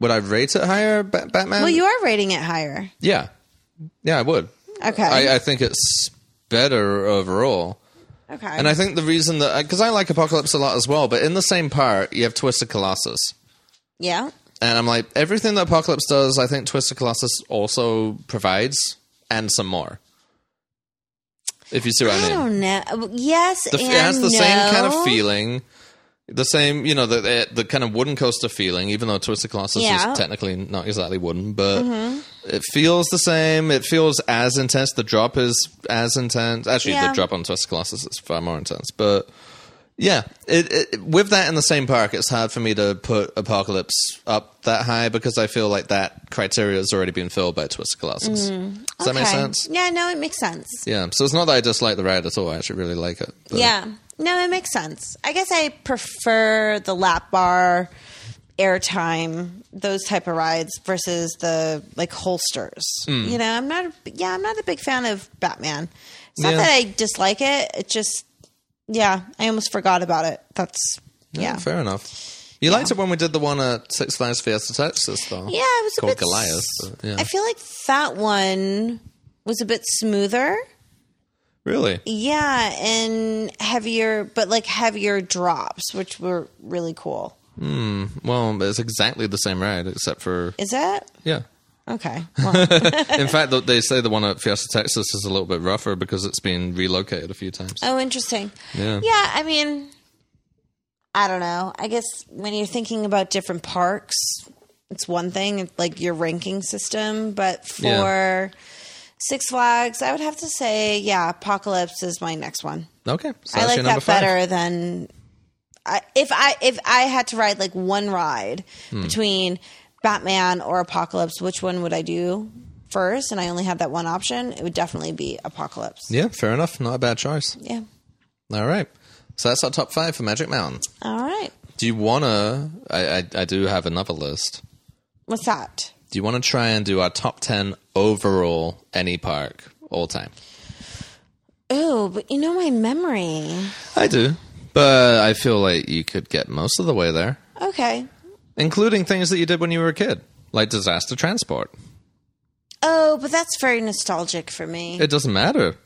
Would I rate it higher, ba- Batman? Well, you are rating it higher. Yeah. Yeah, I would. Okay. I, I think it's... better overall. Okay. And I think the reason that... Because I like Apocalypse a lot as well, but in the same part, you have Twister Colossus. Yeah. And I'm like, everything that Apocalypse does, I think Twister Colossus also provides, and some more. If you see what I mean. I don't know. Yes the, and It has the no. same kind of feeling, the same, you know, the, the, the kind of wooden coaster feeling, even though Twister Colossus yeah. is technically not exactly wooden, but... Mm-hmm. It feels the same. It feels as intense. The drop is as intense. Actually, yeah. the drop on Twister Colossus is far more intense. But yeah, it, it, with that in the same park, it's hard for me to put Apocalypse up that high because I feel like that criteria has already been filled by Twister Colossus. Mm. Does okay. that make sense? Yeah, no, it makes sense. Yeah, so it's not that I dislike the ride at all. I actually really like it. But. Yeah, no, it makes sense. I guess I prefer the lap bar. Airtime, those type of rides versus the like holsters. Mm. You know, I'm not. A, yeah, I'm not a big fan of Batman. It's not yeah. that I dislike it. It just, yeah, I almost forgot about it. That's yeah, yeah. fair enough. You yeah. liked it when we did the one at Six Flags Fiesta Texas, though. Yeah, it was called a bit, Goliath. But, yeah. I feel like that one was a bit smoother. Really? Yeah, and heavier, but like heavier drops, which were really cool. Hmm. Well, it's exactly the same ride, except for... Is that? Yeah. Okay. Well. In fact, they say the one at Fiesta Texas is a little bit rougher because it's been relocated a few times. Oh, interesting. Yeah. Yeah, I mean, I don't know. I guess when you're thinking about different parks, it's one thing, it's like your ranking system. But for yeah. Six Flags, I would have to say, yeah, Apocalypse is my next one. Okay. So I like that five. better than... I, if I if I had to ride like one ride hmm. between Batman or Apocalypse, which one would I do first? And I only had that one option. It would definitely be Apocalypse. Yeah, fair enough. Not a bad choice. Yeah. All right. So that's our top five for Magic Mountain. All right. Do you want to... I, I, I do have another list. What's that? Do you want to try and do our top ten overall any park all time? Oh, but you know my memory. I do. But I feel like you could get most of the way there. Okay. Including things that you did when you were a kid, like disaster transport. Oh, but that's very nostalgic for me. It doesn't matter.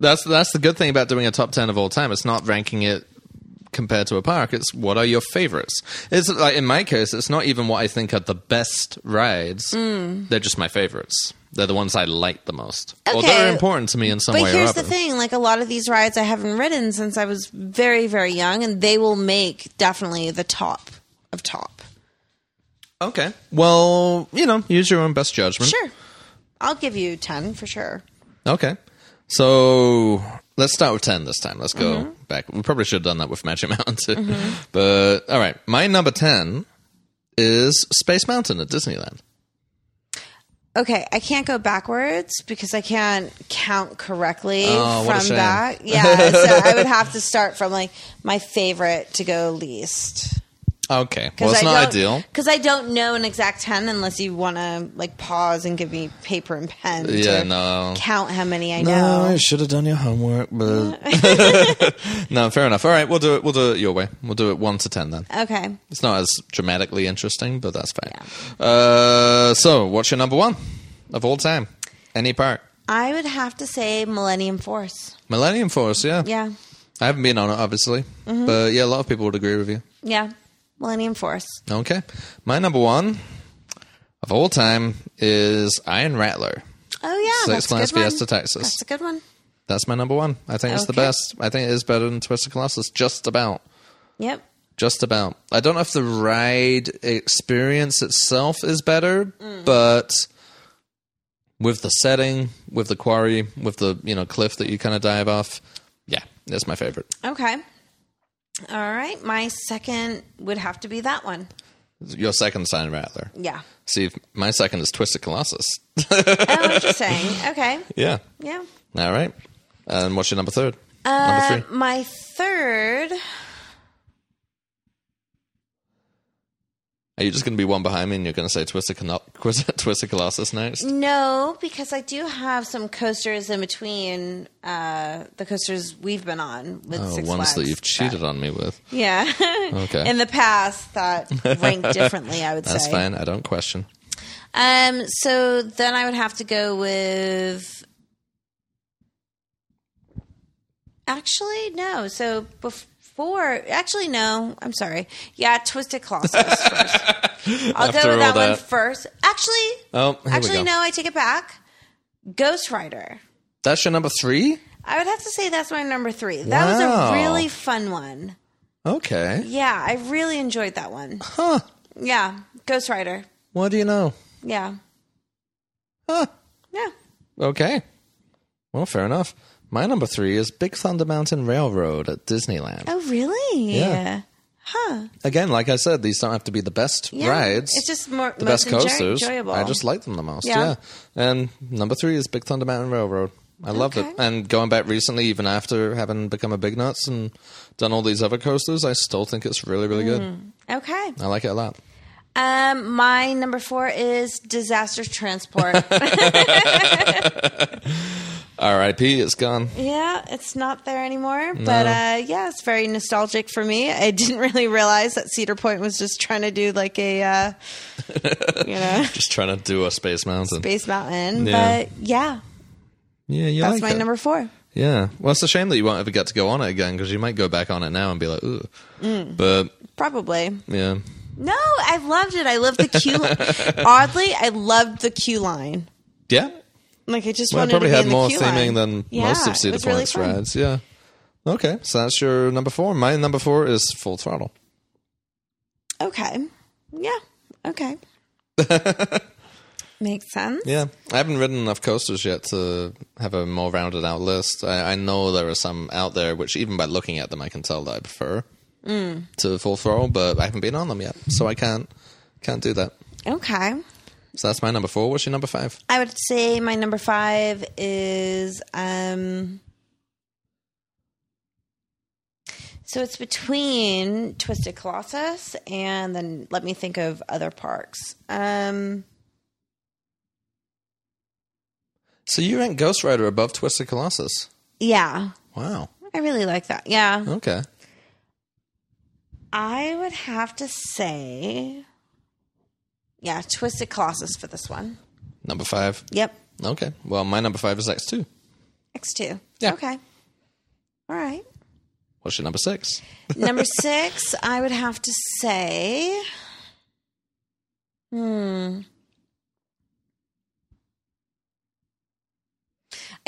That's that's the good thing about doing a top ten of all time. It's not ranking it compared to a park. It's what are your favorites. It's like in my case, it's not even what I think are the best rides. Mm. They're just my favorites. They're the ones I like the most. Okay. Or they're important to me in some but way or other. But here's the thing. Like, a lot of these rides I haven't ridden since I was very, very young, and they will make definitely the top of top. Okay. Well, you know, use your own best judgment. Sure. I'll give you ten for sure. Okay. So let's start with ten this time. Let's go mm-hmm. back. We probably should have done that with Magic Mountain too. Mm-hmm. But, all right. My number ten is Space Mountain at Disneyland. Okay, I can't go backwards because I can't count correctly oh, from back. Yeah, so I would have to start from like my favorite to go least. Okay, well, it's I not ideal. Because I don't know an exact ten unless you want to like pause and give me paper and pen yeah, to no. count how many I no, know. No, I should have done your homework, but... No, fair enough. All right, we'll do it. We'll do it your way. We'll do it one to ten then. Okay. It's not as dramatically interesting, but that's fine. Yeah. Uh, so, what's your number one of all time? Any park? I would have to say Millennium Force. Millennium Force, yeah. Yeah. I haven't been on it, obviously. Mm-hmm. But yeah, a lot of people would agree with you. Yeah. Millennium Force. Okay. My number one of all time is Iron Rattler. Oh, yeah. Six Flags Fiesta Texas. That's a good one. That's my number one. I think okay. it's the best. I think it is better than Twister Colossus. Just about. Yep. Just about. I don't know if the ride experience itself is better, mm. but with the setting, with the quarry, with the you know cliff that you kind of dive off, yeah, it's my favorite. Okay. All right. My second would have to be that one. Your second sign, Rattler. Yeah. See, my second is Twisted Colossus. Oh, interesting. Okay. Yeah. Yeah. All right. And what's your number third? Uh, number three. My third. Are you just going to be one behind me and you're going to say Twisted Col- Twisted Colossus next? No, because I do have some coasters in between uh, the coasters we've been on with oh, Six Flags. Ones that you've cheated but, on me with. Yeah. Okay. In the past that ranked differently, I would That's say. That's fine. I don't question. Um. So then I would have to go with... Actually, no. So before... Four. Actually, no. I'm sorry. Yeah, Twisted Colossus first. I'll After go with that, that one first. Actually, oh, actually, no, I take it back. Ghost Rider. That's your number three? I would have to say that's my number three. That wow. was a really fun one. Okay. Yeah, I really enjoyed that one. Huh. Yeah, Ghost Rider. What do you know? Yeah. Huh. Yeah. Okay. Well, fair enough. My number three is Big Thunder Mountain Railroad at Disneyland. Oh, really? Yeah. Huh. Again, like I said, these don't have to be the best yeah. rides. It's just more the most best enjoy- coasters. Enjoyable. I just like them the most. Yeah. yeah. And number three is Big Thunder Mountain Railroad. I okay. loved it. And going back recently, even after having become a Big Nuts and done all these other coasters, I still think it's really, really good. Mm. Okay. I like it a lot. Um, my number four is Disaster Transport. R I P It's gone. Yeah, it's not there anymore. No. But uh, yeah, it's very nostalgic for me. I didn't really realize that Cedar Point was just trying to do like a, uh, you know, just trying to do a Space Mountain. Space Mountain, yeah. But yeah, yeah, you that's like my it. number four. Yeah. Well, it's a shame that you won't ever get to go on it again, because you might go back on it now and be like, ooh. Mm. But probably. Yeah. No, I loved it. I loved the queue. Oddly, I loved the queue line. Yeah. Like, I just well, wanted to be in the queue line. It probably had more theming than yeah, most of Cedar Point's really rides. Yeah. Okay. So that's your number four. My number four is Full Throttle. Okay. Yeah. Okay. Makes sense. Yeah. I haven't ridden enough coasters yet to have a more rounded out list. I, I know there are some out there, which even by looking at them, I can tell that I prefer mm. to Full Throttle, but I haven't been on them yet, so I can't can't do that. Okay. So that's my number four. What's your number five? I would say my number five is... um. So it's between Twister Colossus and then let me think of other parks. Um... So you rank Ghost Rider above Twister Colossus? Yeah. Wow. I really like that. Yeah. Okay. I would have to say, yeah, Twister Colossus for this one. Number five? Yep. Okay. Well, my number five is X two. X two. Yeah. Okay. All right. What's your number six? Number six, I would have to say, hmm...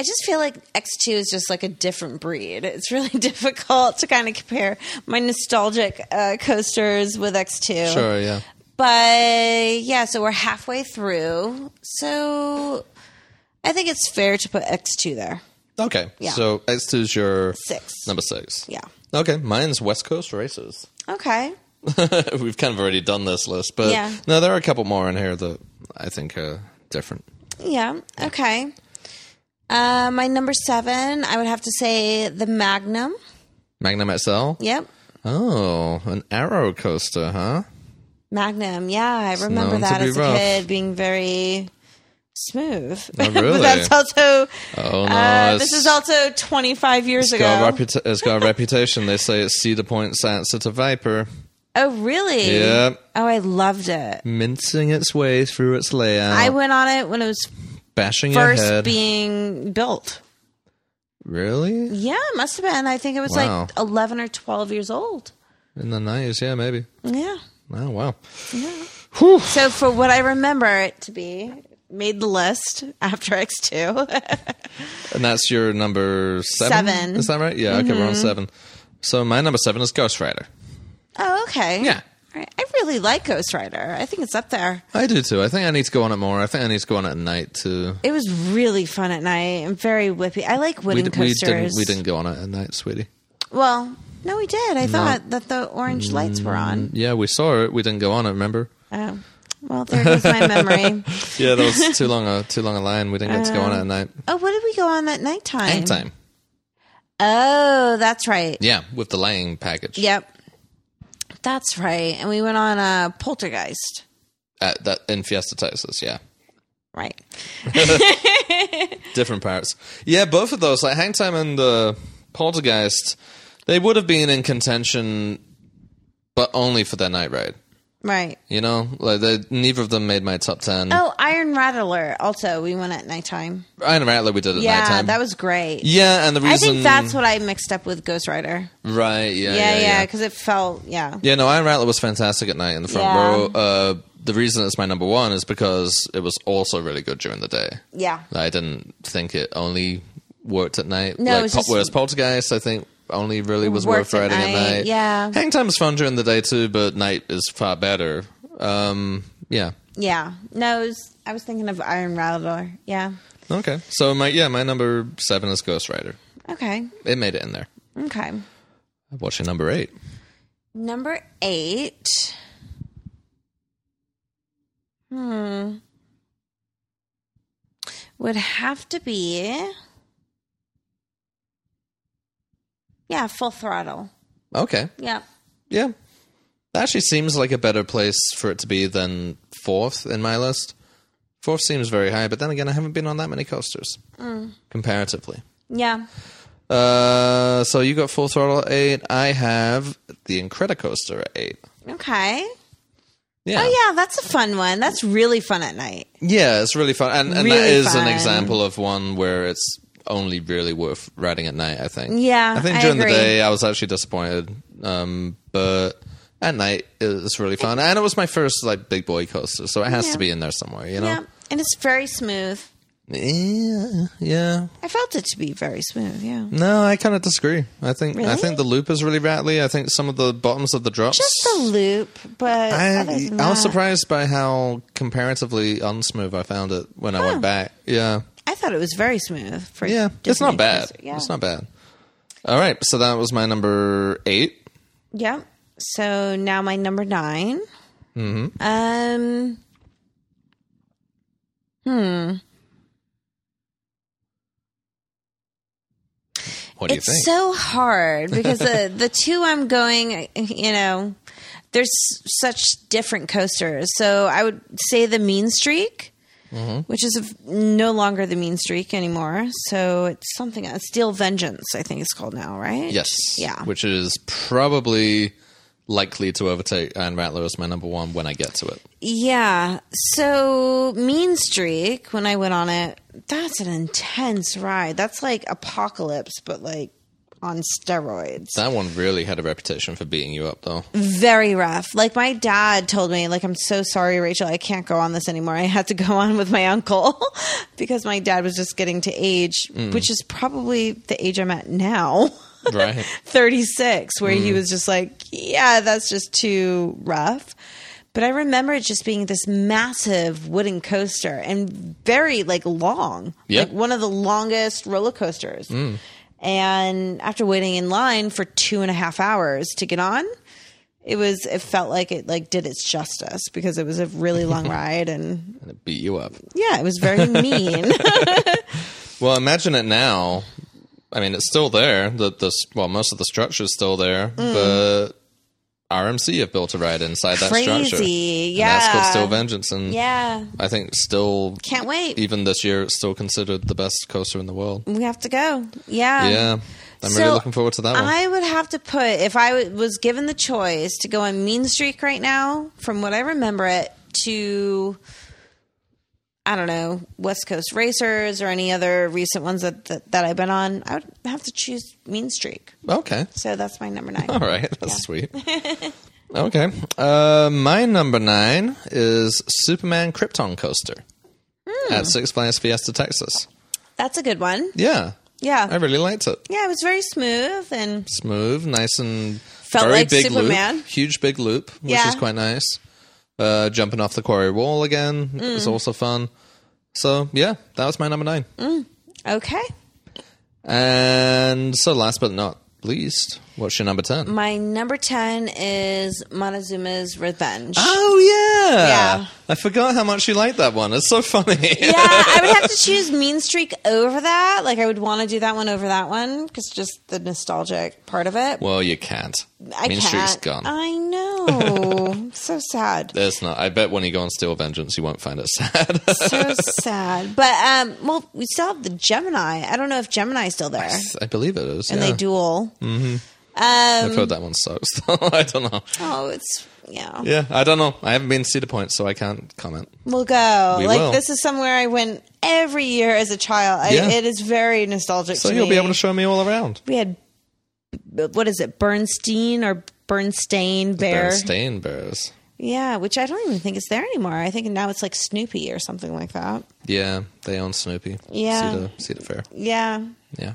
I just feel like X two is just like a different breed. It's really difficult to kind of compare my nostalgic uh, coasters with X two. Sure, yeah. But yeah, so we're halfway through. So I think it's fair to put X two there. Okay. Yeah. So X two is your six. Number six. Yeah. Okay. Mine's West Coast Racers. Okay. We've kind of already done this list, but yeah. No, there are a couple more in here that I think are different. Yeah. yeah. Okay. Uh, my number seven, I would have to say the Magnum. Magnum X L? Yep. Oh, an Arrow coaster, huh? Magnum, yeah. I it's remember that as rough. a kid being very smooth. Oh, really? But that's also, oh, no, uh, this is also twenty-five years it's ago. Got reputa- it's got a reputation. They say it's Cedar Point's answer to Viper. Oh, really? Yeah. Oh, I loved it. Mincing its way through its layout. I went on it when it was... Bashing First your head. being built. Really? Yeah, it must have been. I think it was wow. like eleven or twelve years old. In the nineties, yeah, maybe. Yeah. Oh, wow. Yeah. Whew. So for what I remember it to be, made the list after X two. And that's your number seven? Seven. Is that right? Yeah, okay, mm-hmm. We're on seven. So my number seven is Ghost Rider. Oh, okay. Yeah. I really like Ghost Rider. I think it's up there. I do too. I think I need to go on it more. I think I need to go on it at night too. It was really fun at night and very whippy. I like wooden we d- coasters. We didn't, we didn't go on it at night, sweetie. Well, no, we did. I no. thought that the orange lights were on. Yeah, we saw it. We didn't go on it, remember? Oh. Well, there goes my memory. Yeah, that was too long a too long a line. We didn't get um, to go on it at night. Oh, what did we go on that nighttime? Nighttime. Oh, that's right. Yeah, with the laying package. Yep. That's right. And we went on a Poltergeist. Uh, that, in Fiesta Texas, yeah. Right. Different parts. Yeah, both of those, like Hangtime and the Poltergeist, they would have been in contention, but only for their night ride. Right. You know, like they, neither of them made my top ten. Oh, Iron Rattler also. We went at nighttime. Iron Rattler we did at yeah, nighttime. Yeah, that was great. Yeah, and the reason... I think that's what I mixed up with Ghost Rider. Right, yeah, yeah. Yeah, because yeah, yeah. it felt, yeah. Yeah, no, Iron Rattler was fantastic at night in the front yeah. row. Uh, the reason it's my number one is because it was also really good during the day. Yeah. I didn't think it only worked at night. No, like, it was po- just... Whereas Poltergeist, I think... only really was Worked worth riding at night. At night. Yeah. Hang time is fun during the day too, but night is far better. Um, yeah. Yeah. No, it was, I was thinking of Iron Rattler. Yeah. Okay. So my yeah, my number seven is Ghost Rider. Okay. It made it in there. Okay. What's your number eight? Number eight. Hmm. Would have to be... Yeah, Full Throttle. Okay. Yeah. Yeah. That actually seems like a better place for it to be than fourth in my list. Fourth seems very high, but then again, I haven't been on that many coasters, mm. comparatively. Yeah. Uh, so you got Full Throttle at eight. I have the Incredicoaster at eight. Okay. Yeah. Oh, yeah, that's a fun one. That's really fun at night. Yeah, it's really fun. And, and really that is fun. An example of one where it's... only really worth riding at night, I think. Yeah, I think during I agree. the day I was actually disappointed, um, but at night it's really fun, and it was my first like big boy coaster, so it has yeah. to be in there somewhere, you know. Yeah, and it's very smooth. Yeah, yeah. I felt it to be very smooth. Yeah. No, I kind of disagree. I think really? I think the loop is really rattly. I think some of the bottoms of the drops. Just the loop, but I, other than I was that. surprised by how comparatively unsmooth I found it when huh. I went back. Yeah. I thought it was very smooth. For yeah, Disney it's not bad. Yeah. It's not bad. All right, so that was my number eight. Yeah. So now my number nine. Mm-hmm. Um. Hmm. What do you it's think? So hard because the, the two I'm going, you know, there's such different coasters. So I would say the Mean Streak, mm-hmm. which is no longer the Mean Streak anymore. So it's something, uh, Steel Vengeance, I think it's called now, right? Yes. Yeah. Which is probably likely to overtake Iron Rattler as my number one when I get to it. Yeah. So Mean Streak, when I went on it, that's an intense ride. That's like Apocalypse, but like on steroids. That one really had a reputation for beating you up, though. Very rough. Like my dad told me, like, I'm so sorry, Rachel, I can't go on this anymore. I had to go on with my uncle because my dad was just getting to age, mm. which is probably the age I'm at now. Right. thirty-six, where mm. he was just like, yeah, that's just too rough. But I remember it just being this massive wooden coaster and very, like, long. Yep. Like, one of the longest roller coasters. Mm. And after waiting in line for two and a half hours to get on, it was it felt like it, like, did its justice because it was a really long ride. And, and it beat you up. Yeah, it was very mean. Well, imagine it now. I mean, it's still there. The, the, well, most of the structure is still there, mm. but R M C have built a ride inside Crazy. that structure. Crazy, yeah. And that's called Steel Vengeance, and yeah. I think still... Can't wait. Even this year, it's still considered the best coaster in the world. We have to go, yeah. Yeah, I'm so really looking forward to that one. I would have to put, if I was given the choice to go on Mean Streak right now, from what I remember it, to, I don't know, West Coast Racers or any other recent ones that, that, that I've been on, I would have to choose Mean Streak. Okay. So that's my number nine. All right. That's yeah. sweet. Okay. Uh, my number nine is Superman Krypton Coaster mm. at Six Flags Fiesta Texas. That's a good one. Yeah. Yeah. I really liked it. Yeah. It was very smooth and... Smooth, nice and... Felt very like big Superman. Loop, huge big loop, which yeah. is quite nice. Uh, jumping off the quarry wall again mm. is also fun. So, yeah, that was my number nine. Mm. Okay. And so last but not least, what's your number ten? My number ten is Montezuma's Revenge. Oh, yeah. Yeah. I forgot how much you liked that one. It's so funny. Yeah, I would have to choose Mean Streak over that. Like, I would want to do that one over that one because just the nostalgic part of it. Well, you can't. I mean, Streak's gone. I know. So sad. There's not. I bet when you go on Steel Vengeance, you won't find it sad. So sad. But, um, well, we still have the Gemini. I don't know if Gemini's still there. I, I believe it is. And yeah. they duel. Mm-hmm. Um, I've heard that one sucks, though. I don't know. Oh, it's, yeah. Yeah, I don't know. I haven't been to Cedar Point, so I can't comment. We'll go. We like, will. This is somewhere I went every year as a child. I, yeah. It is very nostalgic so to me. So you'll be able to show me all around. We had... What is it? Bernstein or Bernstein Bear? Bernstein Bears. Yeah, which I don't even think is there anymore. I think now it's like Snoopy or something like that. Yeah, they own Snoopy. Yeah. Cedar, Cedar Fair. Yeah. Yeah.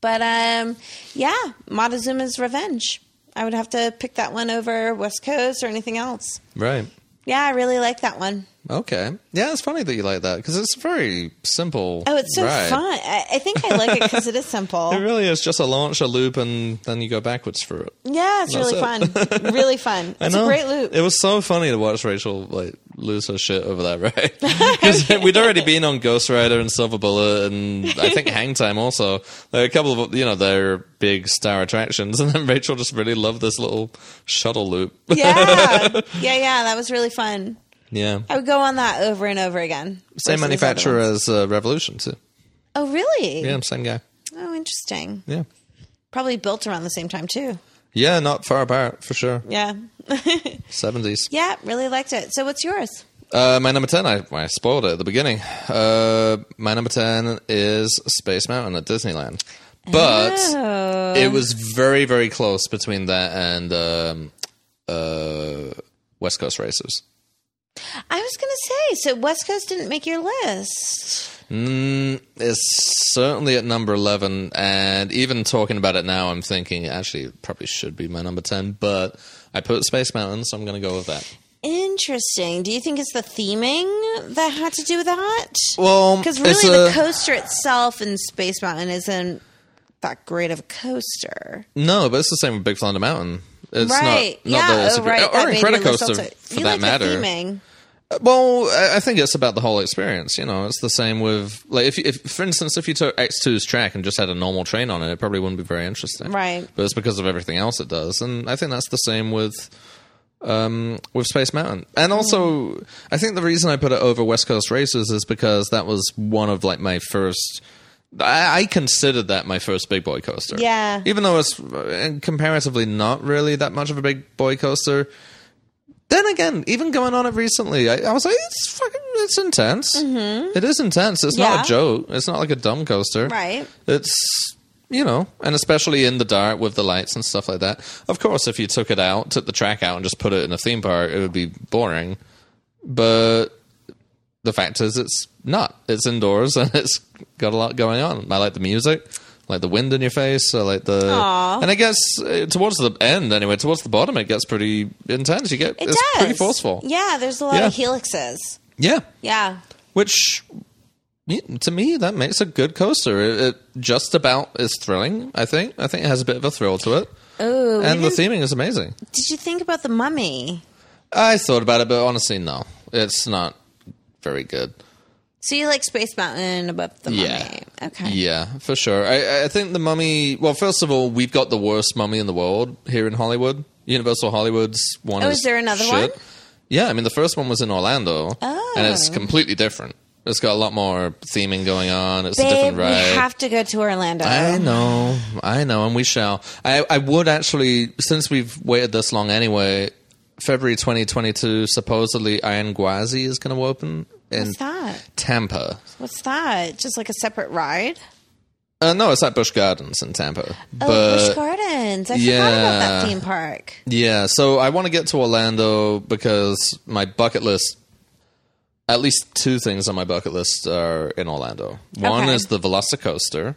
But, um, yeah, Montezuma's Revenge. I would have to pick that one over West Coast or anything else. Right. Yeah, I really like that one. Okay. Yeah, it's funny that you like that because it's very simple. Oh, it's so ride. fun. I, I think I like it because it is simple. It really is just a launch, a loop, and then you go backwards through it. Yeah, it's really it. fun. Really fun. It's a great loop. It was so funny to watch Rachel like lose her shit over that ride. Because we'd already been on Ghost Rider and Silver Bullet and I think Hang Time also. Like a couple of, you know, their big star attractions. And then Rachel just really loved this little shuttle loop. Yeah. Yeah, yeah. That was really fun. Yeah, I would go on that over and over again. Same manufacturer as uh, Revolution too. Oh, really? Yeah, same guy. Oh, interesting. Yeah, probably built around the same time too. Yeah, not far apart for sure. Yeah, seventies. Yeah, really liked it. So, what's yours? Uh, my number ten, I, I spoiled it at the beginning. Uh, my number ten is Space Mountain at Disneyland. But oh. it was very, very close between that and um, uh, West Coast Racers. I was going to say, so West Coast didn't make your list. Mm, it's certainly at number eleven, and even talking about it now, I'm thinking, actually, it probably should be my number ten, but I put Space Mountain, so I'm going to go with that. Interesting. Do you think it's the theming that had to do with that? Well, because really the a, coaster itself in Space Mountain isn't that great of a coaster. No, but it's the same with Big Thunder Mountain. It's right. not, not yeah. the oh, right. Or Incredicoaster, for you that like matter. The well, I think it's about the whole experience. You know, it's the same with like if, if for instance, if you took X two's track and just had a normal train on it, it probably wouldn't be very interesting. Right. But it's because of everything else it does, and I think that's the same with. Um, with Space Mountain. And also, mm. I think the reason I put it over West Coast Racers is because that was one of, like, my first... I, I considered that my first big boy coaster. Yeah. Even though it's comparatively not really that much of a big boy coaster. Then again, even going on it recently, I, I was like, it's fucking... It's intense. Mm-hmm. It is intense. It's yeah. not a joke. It's not like a dumb coaster. Right. It's... You know, and especially in the dark with the lights and stuff like that. Of course, if you took it out, took the track out and just put it in a theme park, it would be boring. But the fact is it's not. It's indoors and it's got a lot going on. I like the music. I like the wind in your face. I like the... Aww. And I guess towards the end, anyway, towards the bottom, it gets pretty intense. You get It it's does. Pretty forceful. Yeah, there's a lot yeah. of helixes. Yeah. Yeah. Which... To me, that makes a good coaster. It, it just about is thrilling, I think. I think it has a bit of a thrill to it. Oh, and the theming is amazing. Did you think about the mummy? I thought about it, but honestly, no. It's not very good. So you like Space Mountain above the mummy? Yeah. Okay. Yeah, for sure. I, I think the mummy... Well, first of all, we've got the worst mummy in the world here in Hollywood. Universal Hollywood's one is Oh, is, is there another shit. One? Yeah, I mean, the first one was in Orlando. Oh. And it's completely different. It's got a lot more theming going on. It's Babe, a different ride. We have to go to Orlando. I know. I know. And we shall. I, I would actually, since we've waited this long anyway, February twenty twenty-two, supposedly Iron Gwazi is going to open in What's that? Tampa. What's that? Just like a separate ride? Uh, no, it's at Busch Gardens in Tampa. But oh, Busch Gardens. I yeah, forgot about that theme park. Yeah. So I want to get to Orlando because my bucket list... At least two things on my bucket list are in Orlando. One okay. is the Velocicoaster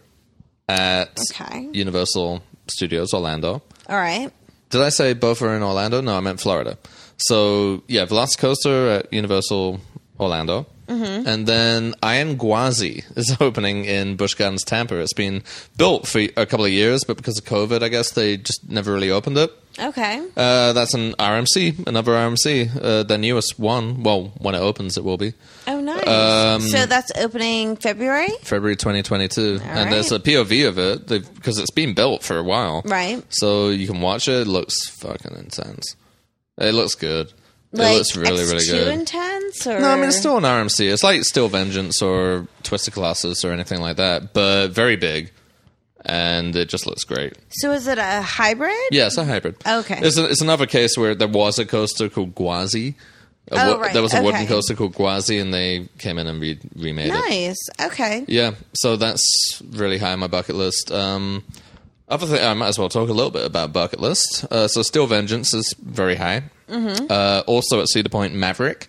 at okay. Universal Studios Orlando. All right. Did I say both are in Orlando? No, I meant Florida. So, yeah, Velocicoaster at Universal Orlando. Mm-hmm. And then Iron Gwazi is opening in Busch Gardens, Tampa. It's been built for a couple of years, but because of COVID, I guess they just never really opened it. Okay. Uh, that's an R M C, another R M C, uh, the newest one. Well, when it opens, it will be. Oh, nice. Um, so that's opening February? February twenty twenty-two. All and right. there's a P O V of it because it's been built for a while. Right. So you can watch it. It looks fucking intense. It looks good. Like it looks really, X two really good. Intense? Or? No, I mean, it's still an R M C. It's like Steel Vengeance or Twister Colossus or anything like that, but very big. And it just looks great. So is it a hybrid? Yeah, it's a hybrid. Okay. It's, a, it's another case where there was a coaster called Gwazi. Oh, wo- right. There was a okay. wooden coaster called Gwazi, and they came in and re- remade nice. It. Nice. Okay. Yeah. So that's really high on my bucket list. Um, other thing, I might as well talk a little bit about bucket list. Uh, so Steel Vengeance is very high. Mm-hmm. Uh, also at Cedar Point, Maverick.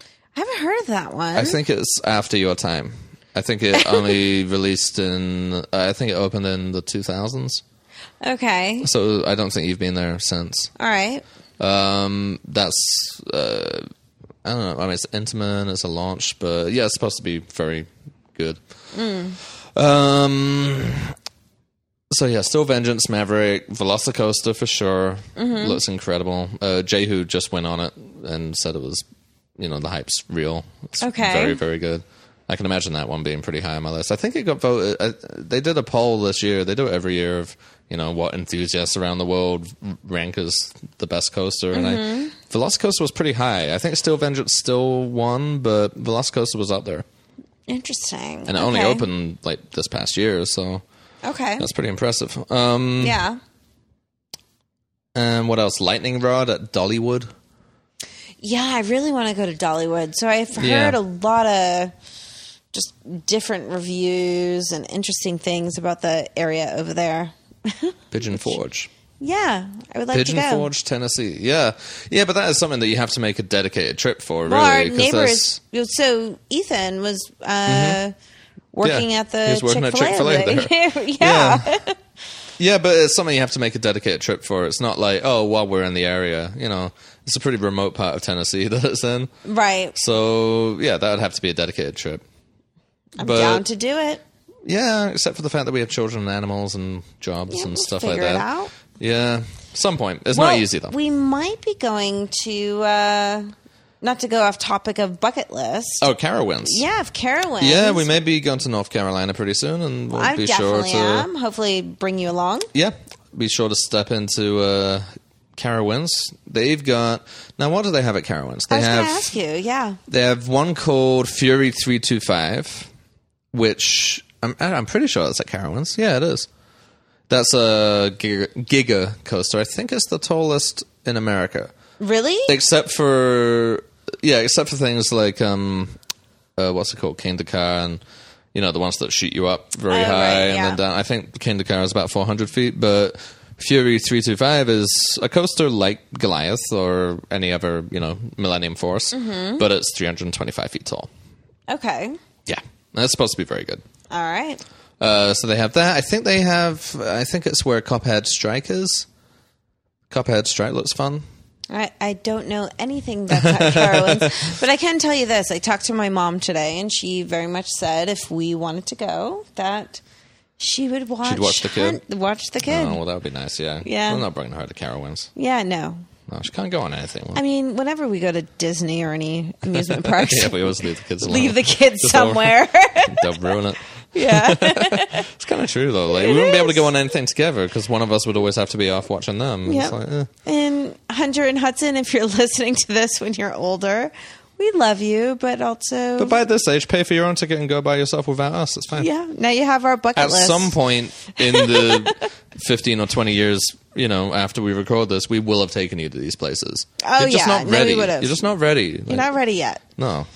I haven't heard of that one. I think it's after your time. I think it only released in... Uh, I think it opened in the two thousands. Okay. So I don't think you've been there since. All right. Um, that's... Uh, I don't know. I mean, it's Intamin. It's a launch. But yeah, it's supposed to be very good. Mm. Um, so yeah, Steel Vengeance, Maverick, Velocicoaster for sure. Mm-hmm. Looks incredible. Uh, Jehu just went on it and said it was, you know, the hype's real. It's okay. very, very good. I can imagine that one being pretty high on my list. I think it got voted. Uh, they did a poll this year. They do it every year of, you know, what enthusiasts around the world rank as the best coaster. Mm-hmm. And I, Velocicoaster was pretty high. I think Steel Vengeance still won, but Velocicoaster was up there. Interesting. And it okay. only opened, like, this past year, so okay, that's pretty impressive. Um, yeah. And what else? Lightning Rod at Dollywood. Yeah, I really want to go to Dollywood. So I've heard yeah. a lot of just different reviews and interesting things about the area over there. Pigeon Forge. Yeah, I would like Pigeon to go. Pigeon Forge, Tennessee. Yeah. Yeah, but that is something that you have to make a dedicated trip for, really. Well, our neighbors, so Ethan was uh, mm-hmm. working yeah. at the He was working Chick-fil-A at Chick-fil-A there. yeah. Yeah. Yeah, but it's something you have to make a dedicated trip for. It's not like, oh, while we're in the area, you know. It's a pretty remote part of Tennessee that it's in. Right. So, yeah, that would have to be a dedicated trip. I'm but, down to do it. Yeah, except for the fact that we have children and animals and jobs yeah, and we'll stuff like that. It out. Yeah, some point. It's well, not easy, though. We might be going to, uh, not to go off topic of bucket list. Oh, Carowinds. Yeah, of Carowinds. Yeah, we may be going to North Carolina pretty soon, and we'll I be sure to... I definitely am. Hopefully bring you along. Yeah, be sure to step into uh, Carowinds. They've got... Now, what do they have at Carowinds? They I was going to ask you, yeah. They have one called Fury three two five, which I'm, I'm pretty sure that's at Carowinds. Yeah, it is. That's a giga, giga coaster. I think it's the tallest in America. Really? Except for yeah, except for things like um, uh, what's it called, King Dakar, and you know the ones that shoot you up very oh, high right, and yeah. then down. I think King Dakar is about four hundred feet, but Fury three two five is a coaster like Goliath or any other you know Millennium Force, mm-hmm. but it's three hundred and twenty five feet tall. Okay. Yeah, that's supposed to be very good. All right. Uh, so they have that. I think they have, I think it's where Cophead Strike is. Cophead Strike looks fun. I, I don't know anything that's at Carowinds, but I can tell you this. I talked to my mom today, and she very much said if we wanted to go, that she would watch, She'd watch the kid. Hunt, watch the kid. Oh, well, that would be nice, yeah. Yeah. We're not bringing her to Carowinds. Yeah, no. No, she can't go on anything. Well, I mean, whenever we go to Disney or any amusement parks, yeah, we always leave the kids alone. Leave the kids somewhere. They'll ruin it. Yeah. It's kind of true, though. Like, we wouldn't is. be able to go on anything together because one of us would always have to be off watching them. Yep. It's like, eh. And Hunter and Hudson, if you're listening to this when you're older, we love you, but also... But by this age, pay for your own ticket and go by yourself without us. It's fine. Yeah. Now you have our bucket At list. At some point in the fifteen or twenty years, you know, after we record this, we will have taken you to these places. Oh, you're yeah. Just not no, ready. We you're just not ready. Like, you're not ready yet. No.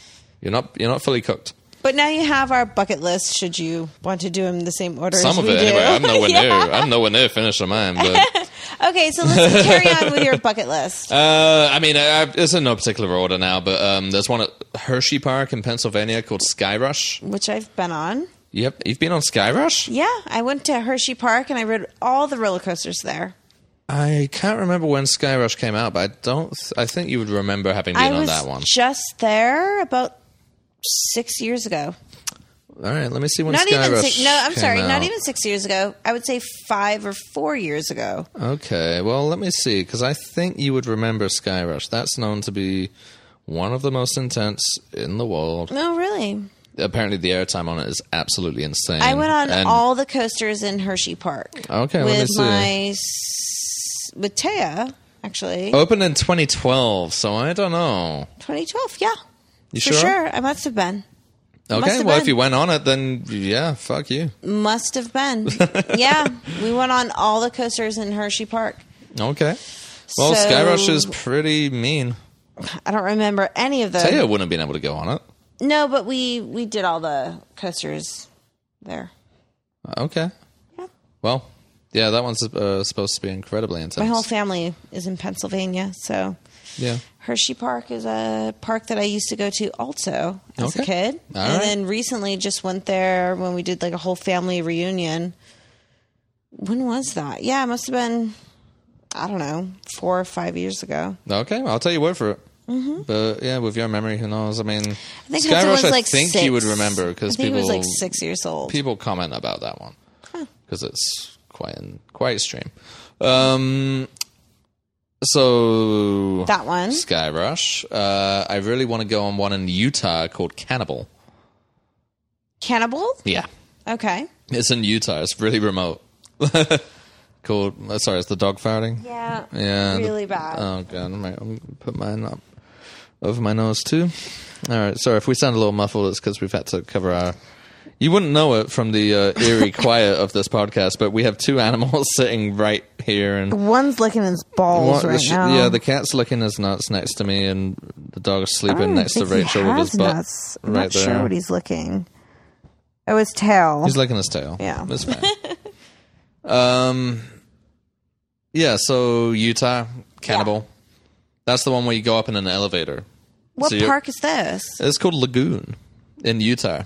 You're not, you're not fully cooked. But now you have our bucket list, should you want to do them in the same order Some as we do. Some of it, do. anyway. I'm nowhere yeah. near. I'm nowhere near finishing mine. But. Okay, so let's carry on with your bucket list. Uh, I mean, I, I, it's in no particular order now, but um, there's one at Hershey Park in Pennsylvania called Skyrush. Which I've been on. Yep, you've been on Skyrush? Yeah, I went to Hershey Park and I rode all the roller coasters there. I can't remember when Skyrush came out, but I don't. Th- I think you would remember having been I on that one. I was just there about... Six years ago. All right, let me see when not Sky even Rush six, No, I'm sorry, out. not even six years ago. I would say five or four years ago. Okay, well, let me see, because I think you would remember Sky Rush. That's known to be one of the most intense in the world. No, really? Apparently, the airtime on it is absolutely insane. I went on and all the coasters in Hershey Park. Okay, with let me see. My s- with Taya, actually. Opened in twenty twelve, so I don't know. twenty twelve, yeah. You For sure? sure. I must have been. Okay. Must have well, been. If you went on it, then yeah, fuck you. Must have been. Yeah. We went on all the coasters in Hershey Park. Okay. Well, so, Skyrush is pretty mean. I don't remember any of those. Taya wouldn't have been able to go on it. No, but we, we did all the coasters there. Okay. Yeah. Well, yeah, that one's uh, supposed to be incredibly intense. My whole family is in Pennsylvania, so... Yeah. Hershey Park is a park that I used to go to also as okay. a kid. All and right. then recently just went there when we did like a whole family reunion. When was that? Yeah, it must have been, I don't know, four or five years ago. Okay, I'll tell you what for it. Mm-hmm. But yeah, with your memory, who knows? I mean, I think Skyrush, like I think six. you would remember because people was like six years old. People comment about that one because huh. it's quite in, quite extreme. Um, So that one, Skyrush. Uh, I really want to go on one in Utah called Cannibal. Cannibal? Yeah. Okay. It's in Utah. It's really remote. Called. Uh, sorry, it's the dog farting. Yeah. Yeah. Really the, bad. Oh god! I'm, I'm gonna put mine up over my nose too. All right. Sorry if we sound a little muffled. It's because we've had to cover our You wouldn't know it from the uh, eerie quiet of this podcast, but we have two animals sitting right here. And one's licking his balls one, right sh- now. Yeah, the cat's licking his nuts next to me, and the dog's sleeping next to Rachel with his butt. Nuts. I'm right not there. Sure what he's licking. Oh, his tail. He's licking his tail. Yeah, that's fine. um, yeah. So Utah Cannibal. Yeah. That's the one where you go up in an elevator. What so park is this? It's called Lagoon in Utah.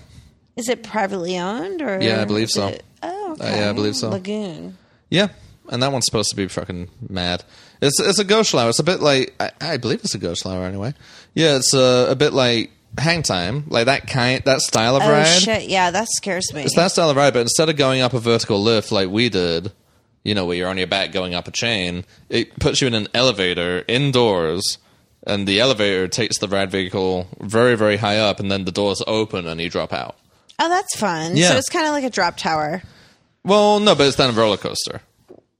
Is it privately owned? Or yeah, I believe so. It, oh, okay. Uh, yeah, I believe so. Lagoon. Yeah, and that one's supposed to be fucking mad. It's it's a ghost flower. It's a bit like... I, I believe it's a ghost flower anyway. Yeah, it's a, a bit like Hang Time. Like that kind, that style of oh, ride. Oh, shit. Yeah, that scares me. It's that style of ride, but instead of going up a vertical lift like we did, you know, where you're on your back going up a chain, it puts you in an elevator indoors, and the elevator takes the ride vehicle very, very high up, and then the doors open and you drop out. Oh, that's fun. Yeah. So it's kind of like a drop tower. Well, no, but it's not a roller coaster.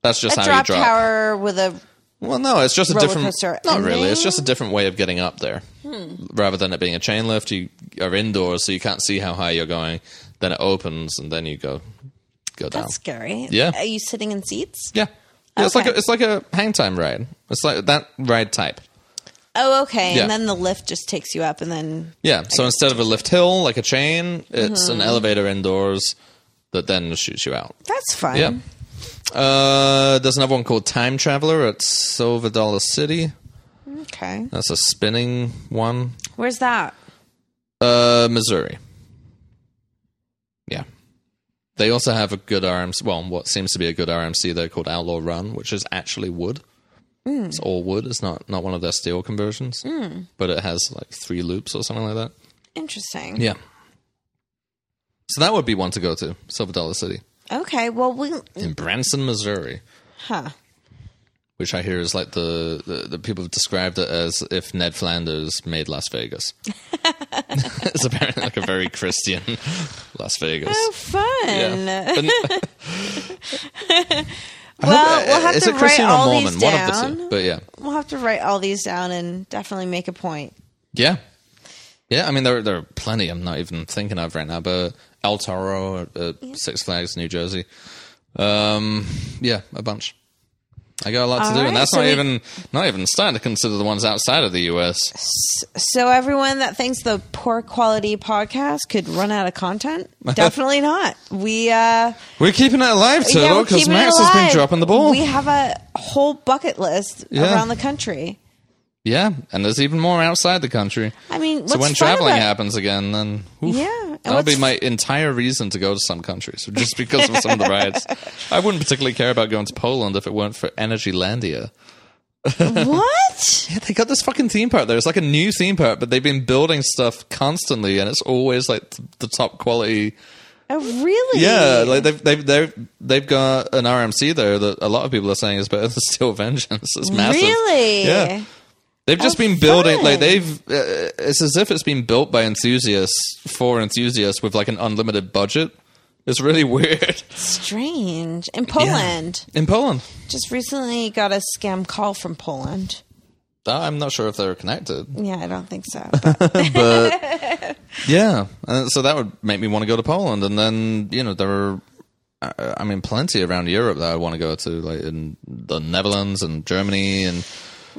That's just a how you drop. A drop tower with a Well, no, it's just a different... Coaster not ending? Really. It's just a different way of getting up there. Hmm. Rather than it being a chain lift, you are indoors, so you can't see how high you're going. Then it opens, and then you go go down. That's scary. Yeah. Are you sitting in seats? Yeah. yeah okay. It's like a, it's like a hang time ride. It's like that ride type. Oh, okay. Yeah. And then the lift just takes you up and then... Yeah. So instead of a lift hill, like a chain, it's mm-hmm. an elevator indoors that then shoots you out. That's fun. Yeah. Uh, there's another one called Time Traveler at Silver Dollar City. Okay. That's a spinning one. Where's that? Uh, Missouri. Yeah. They also have a good R M C... Well, what seems to be a good R M C there called Outlaw Run, which is actually wood. Mm. It's all wood. It's not, not one of their steel conversions, mm. but it has like three loops or something like that. Interesting. Yeah. So that would be one to go to, Silver Dollar City. Okay, well we in Branson, Missouri. Huh. Which I hear is like the, the, the people have described it as if Ned Flanders made Las Vegas. It's apparently like a very Christian Las Vegas. Oh, fun. Yeah. But, well, hope, we'll have to write all Mormon? These down. One of the two, but yeah. We'll have to write all these down and definitely make a point. Yeah. Yeah, I mean, there, there are plenty I'm not even thinking of right now, but El Toro, uh, yeah. Six Flags, New Jersey. Um, yeah, a bunch. I got a lot all to do, right, and that's so not we, even not even starting to consider the ones outside of the U S. So everyone that thinks the poor quality podcast could run out of content, definitely not. We uh, we're keeping it alive, Turtle, because yeah, Max has been dropping the ball. We have a whole bucket list yeah. around the country. Yeah, and there's even more outside the country. I mean, what's so when traveling about- happens again, then oof, yeah, that'll be my entire reason to go to some countries, just because of some of the rides. I wouldn't particularly care about going to Poland if it weren't for Energylandia. What? Yeah, they got this fucking theme park there. It's like a new theme park, but they've been building stuff constantly, and it's always like the top quality. Oh, really? Yeah, like they've they've they've they've got an R M C there that a lot of people are saying is better than Steel Vengeance. It's massive. Really? Yeah. They've just oh, been building, fun. like they've, uh, it's as if it's been built by enthusiasts for enthusiasts with like an unlimited budget. It's really weird. Strange. In Poland. Yeah. In Poland. Just recently got a scam call from Poland. I'm not sure if they're connected. Yeah, I don't think so. But, but yeah. And so that would make me want to go to Poland. And then, you know, there are, I mean, plenty around Europe that I want to go to, like in the Netherlands and Germany and...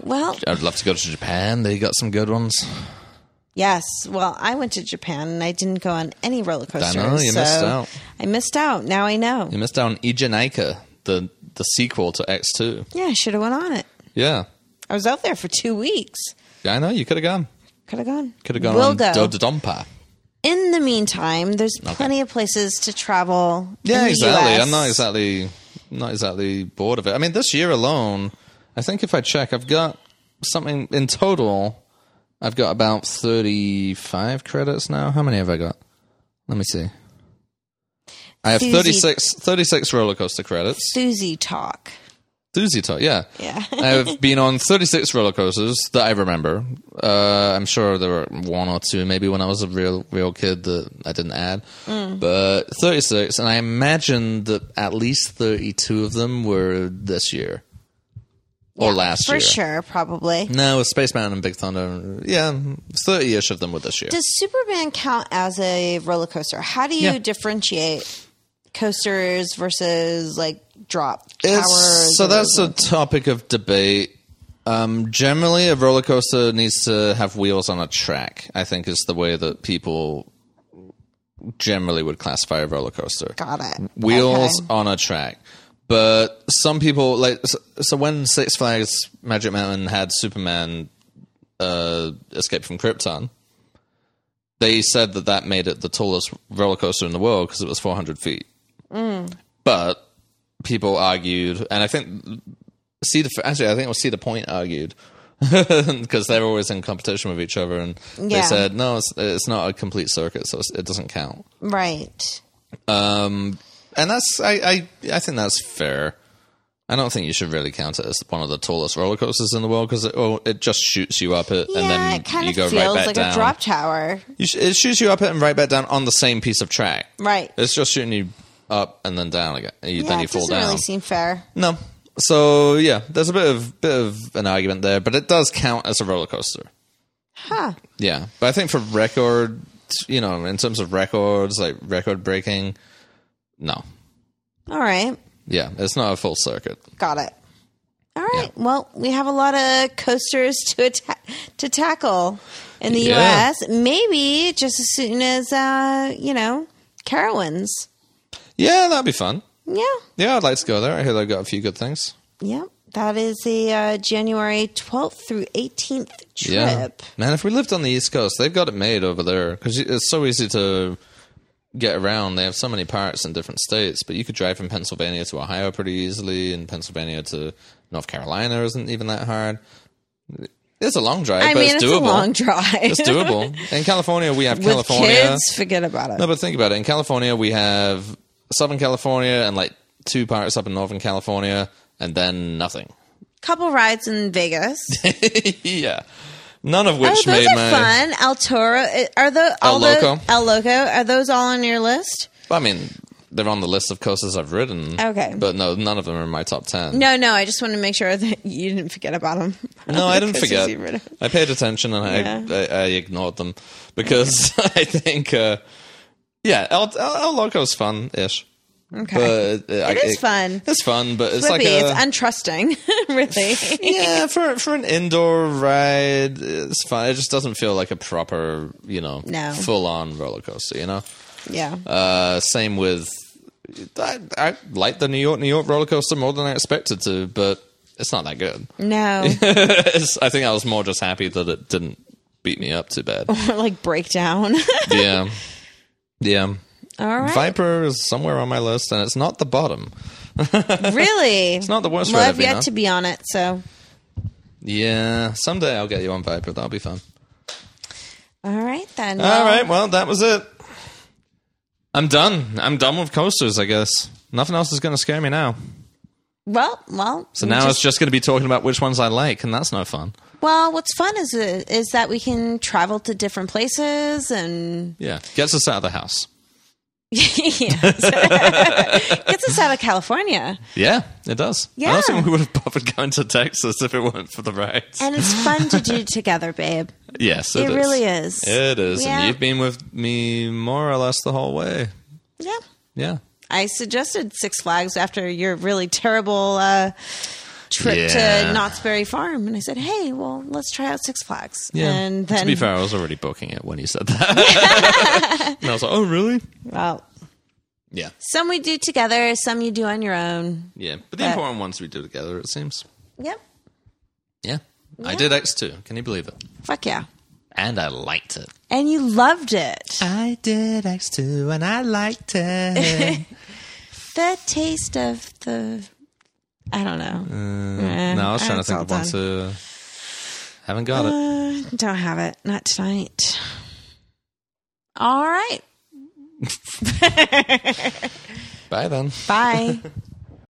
Well, I'd love to go to Japan. They got some good ones. Yes. Well, I went to Japan and I didn't go on any roller coasters. I know, you so missed out. I missed out. Now I know. You missed out on Ijenaika, the the sequel to X two. Yeah, I should have went on it. Yeah. I was out there for two weeks. Yeah, I know. You could have gone. Could have gone. Could have gone we'll on go. Dododompa. In the meantime, there's okay. plenty of places to travel. Yeah, in exactly. the U S. I'm not exactly not exactly bored of it. I mean, this year alone. I think if I check, I've got something in total. I've got about thirty-five credits now. How many have I got? Let me see. I have Thuzy, thirty-six, thirty-six roller coaster credits. Thuzy Talk. Thuzy Talk, yeah. Yeah. I have been on thirty-six roller coasters that I remember. Uh, I'm sure there were one or two maybe when I was a real real kid that I didn't add. Mm. But thirty-six, and I imagine that at least thirty-two of them were this year. Or yeah, last for year. For sure, probably. No, it was Space Mountain and Big Thunder. Yeah, thirty-ish of them were this year. Does Superman count as a roller coaster? How do you yeah. differentiate coasters versus, like, drop towers? It's, so that's a topic of debate. Um, generally, a roller coaster needs to have wheels on a track, I think is the way that people generally would classify a roller coaster. Got it. Wheels okay. on a track. But some people, like, so, so when Six Flags Magic Mountain had Superman uh, Escape from Krypton, they said that that made it the tallest roller coaster in the world because it was four hundred feet. Mm. But people argued, and I think Cedar, actually, I think it was Cedar Point argued because they're always in competition with each other, and yeah. they said, no, it's, it's not a complete circuit, so it doesn't count. Right. Um. And that's I, I I think that's fair. I don't think you should really count it as one of the tallest roller coasters in the world because it, well, it just shoots you up it yeah, and then it kind you of go feels right back like down. A drop tower. You sh- it shoots you up it and right back down on the same piece of track. Right. It's just shooting you up and then down again. You, yeah, then you fall down. It doesn't really seem fair. No. So yeah, there's a bit of bit of an argument there, but it does count as a roller coaster. Huh. Yeah, but I think for record, you know, in terms of records, like record breaking. No. All right. Yeah, it's not a full circuit. Got it. All right. Yeah. Well, we have a lot of coasters to atta- to tackle in the yeah. U S Maybe just as soon as, uh, you know, Carowinds. Yeah, that'd be fun. Yeah. Yeah, I'd like to go there. I hear they've got a few good things. Yeah. That is the uh, January twelfth through eighteenth trip. Yeah. Man, if we lived on the East Coast, they've got it made over there because it's so easy to get around. They have so many parks in different states, but you could drive from Pennsylvania to Ohio pretty easily, and Pennsylvania to North Carolina isn't even that hard. It's a long drive, I but mean, it's, it's doable. A long drive. It's doable. In California, we have With California. Kids, forget about it. No, but think about it. In California, we have Southern California and like two parks up in Northern California, and then nothing. Couple rides in Vegas. yeah. None of which oh, made are my fun. El Toro, are the all El Loco. The, El Loco, are those all on your list? I mean, they're on the list of coasters I've ridden. Okay, but no, none of them are in my top ten. No, no, I just wanted to make sure that you didn't forget about them. No, I didn't forget. I paid attention and yeah. I, I, I ignored them because I think, uh, yeah, El, El, El Loco's fun-ish. Okay, but, uh, it is it, fun. It's fun, but it's Flippy, like a, it's untrusting, really. yeah, for for an indoor ride, it's fun. It just doesn't feel like a proper, you know, no. full on roller coaster. You know, yeah. Uh, same with I, I like the New York New York roller coaster more than I expected to, but it's not that good. No, I think I was more just happy that it didn't beat me up too bad or like break down. yeah, yeah. All right. Viper is somewhere on my list, and it's not the bottom. Really? It's not the worst well, ride I've been yet on. To be on it, so. Yeah. Someday I'll get you on Viper. That'll be fun. All right, then. All well, right. Well, that was it. I'm done. I'm done with coasters, I guess. Nothing else is going to scare me now. Well, well. So now just, it's just going to be talking about which ones I like, and that's no fun. Well, what's fun is is that we can travel to different places and. Yeah. Gets us out of the house. Yes. Gets us out of California. Yeah, it does. Yeah. I don't think we would have bothered going to Texas if it weren't for the rides. And it's fun to do together, babe. Yes, it, it is. It really is. It is. Yeah. And you've been with me more or less the whole way. Yeah. Yeah. I suggested Six Flags after your really terrible uh, trip yeah. to Knott's Berry Farm. And I said, hey, well, let's try out Six Flags. Yeah. And then, to be fair, I was already booking it when you said that. And I was like, oh, really? Well, yeah. Some we do together, some you do on your own. Yeah. But the but, important ones we do together, it seems. Yep. Yeah. yeah. I did X two. Can you believe it? Fuck yeah. And I liked it. And you loved it. I did X two and I liked it. The taste of the. I don't know. Uh, eh, no, I was trying I to think of one to. Haven't got uh, it. Don't have it. Not tonight. All right. Bye then. Bye.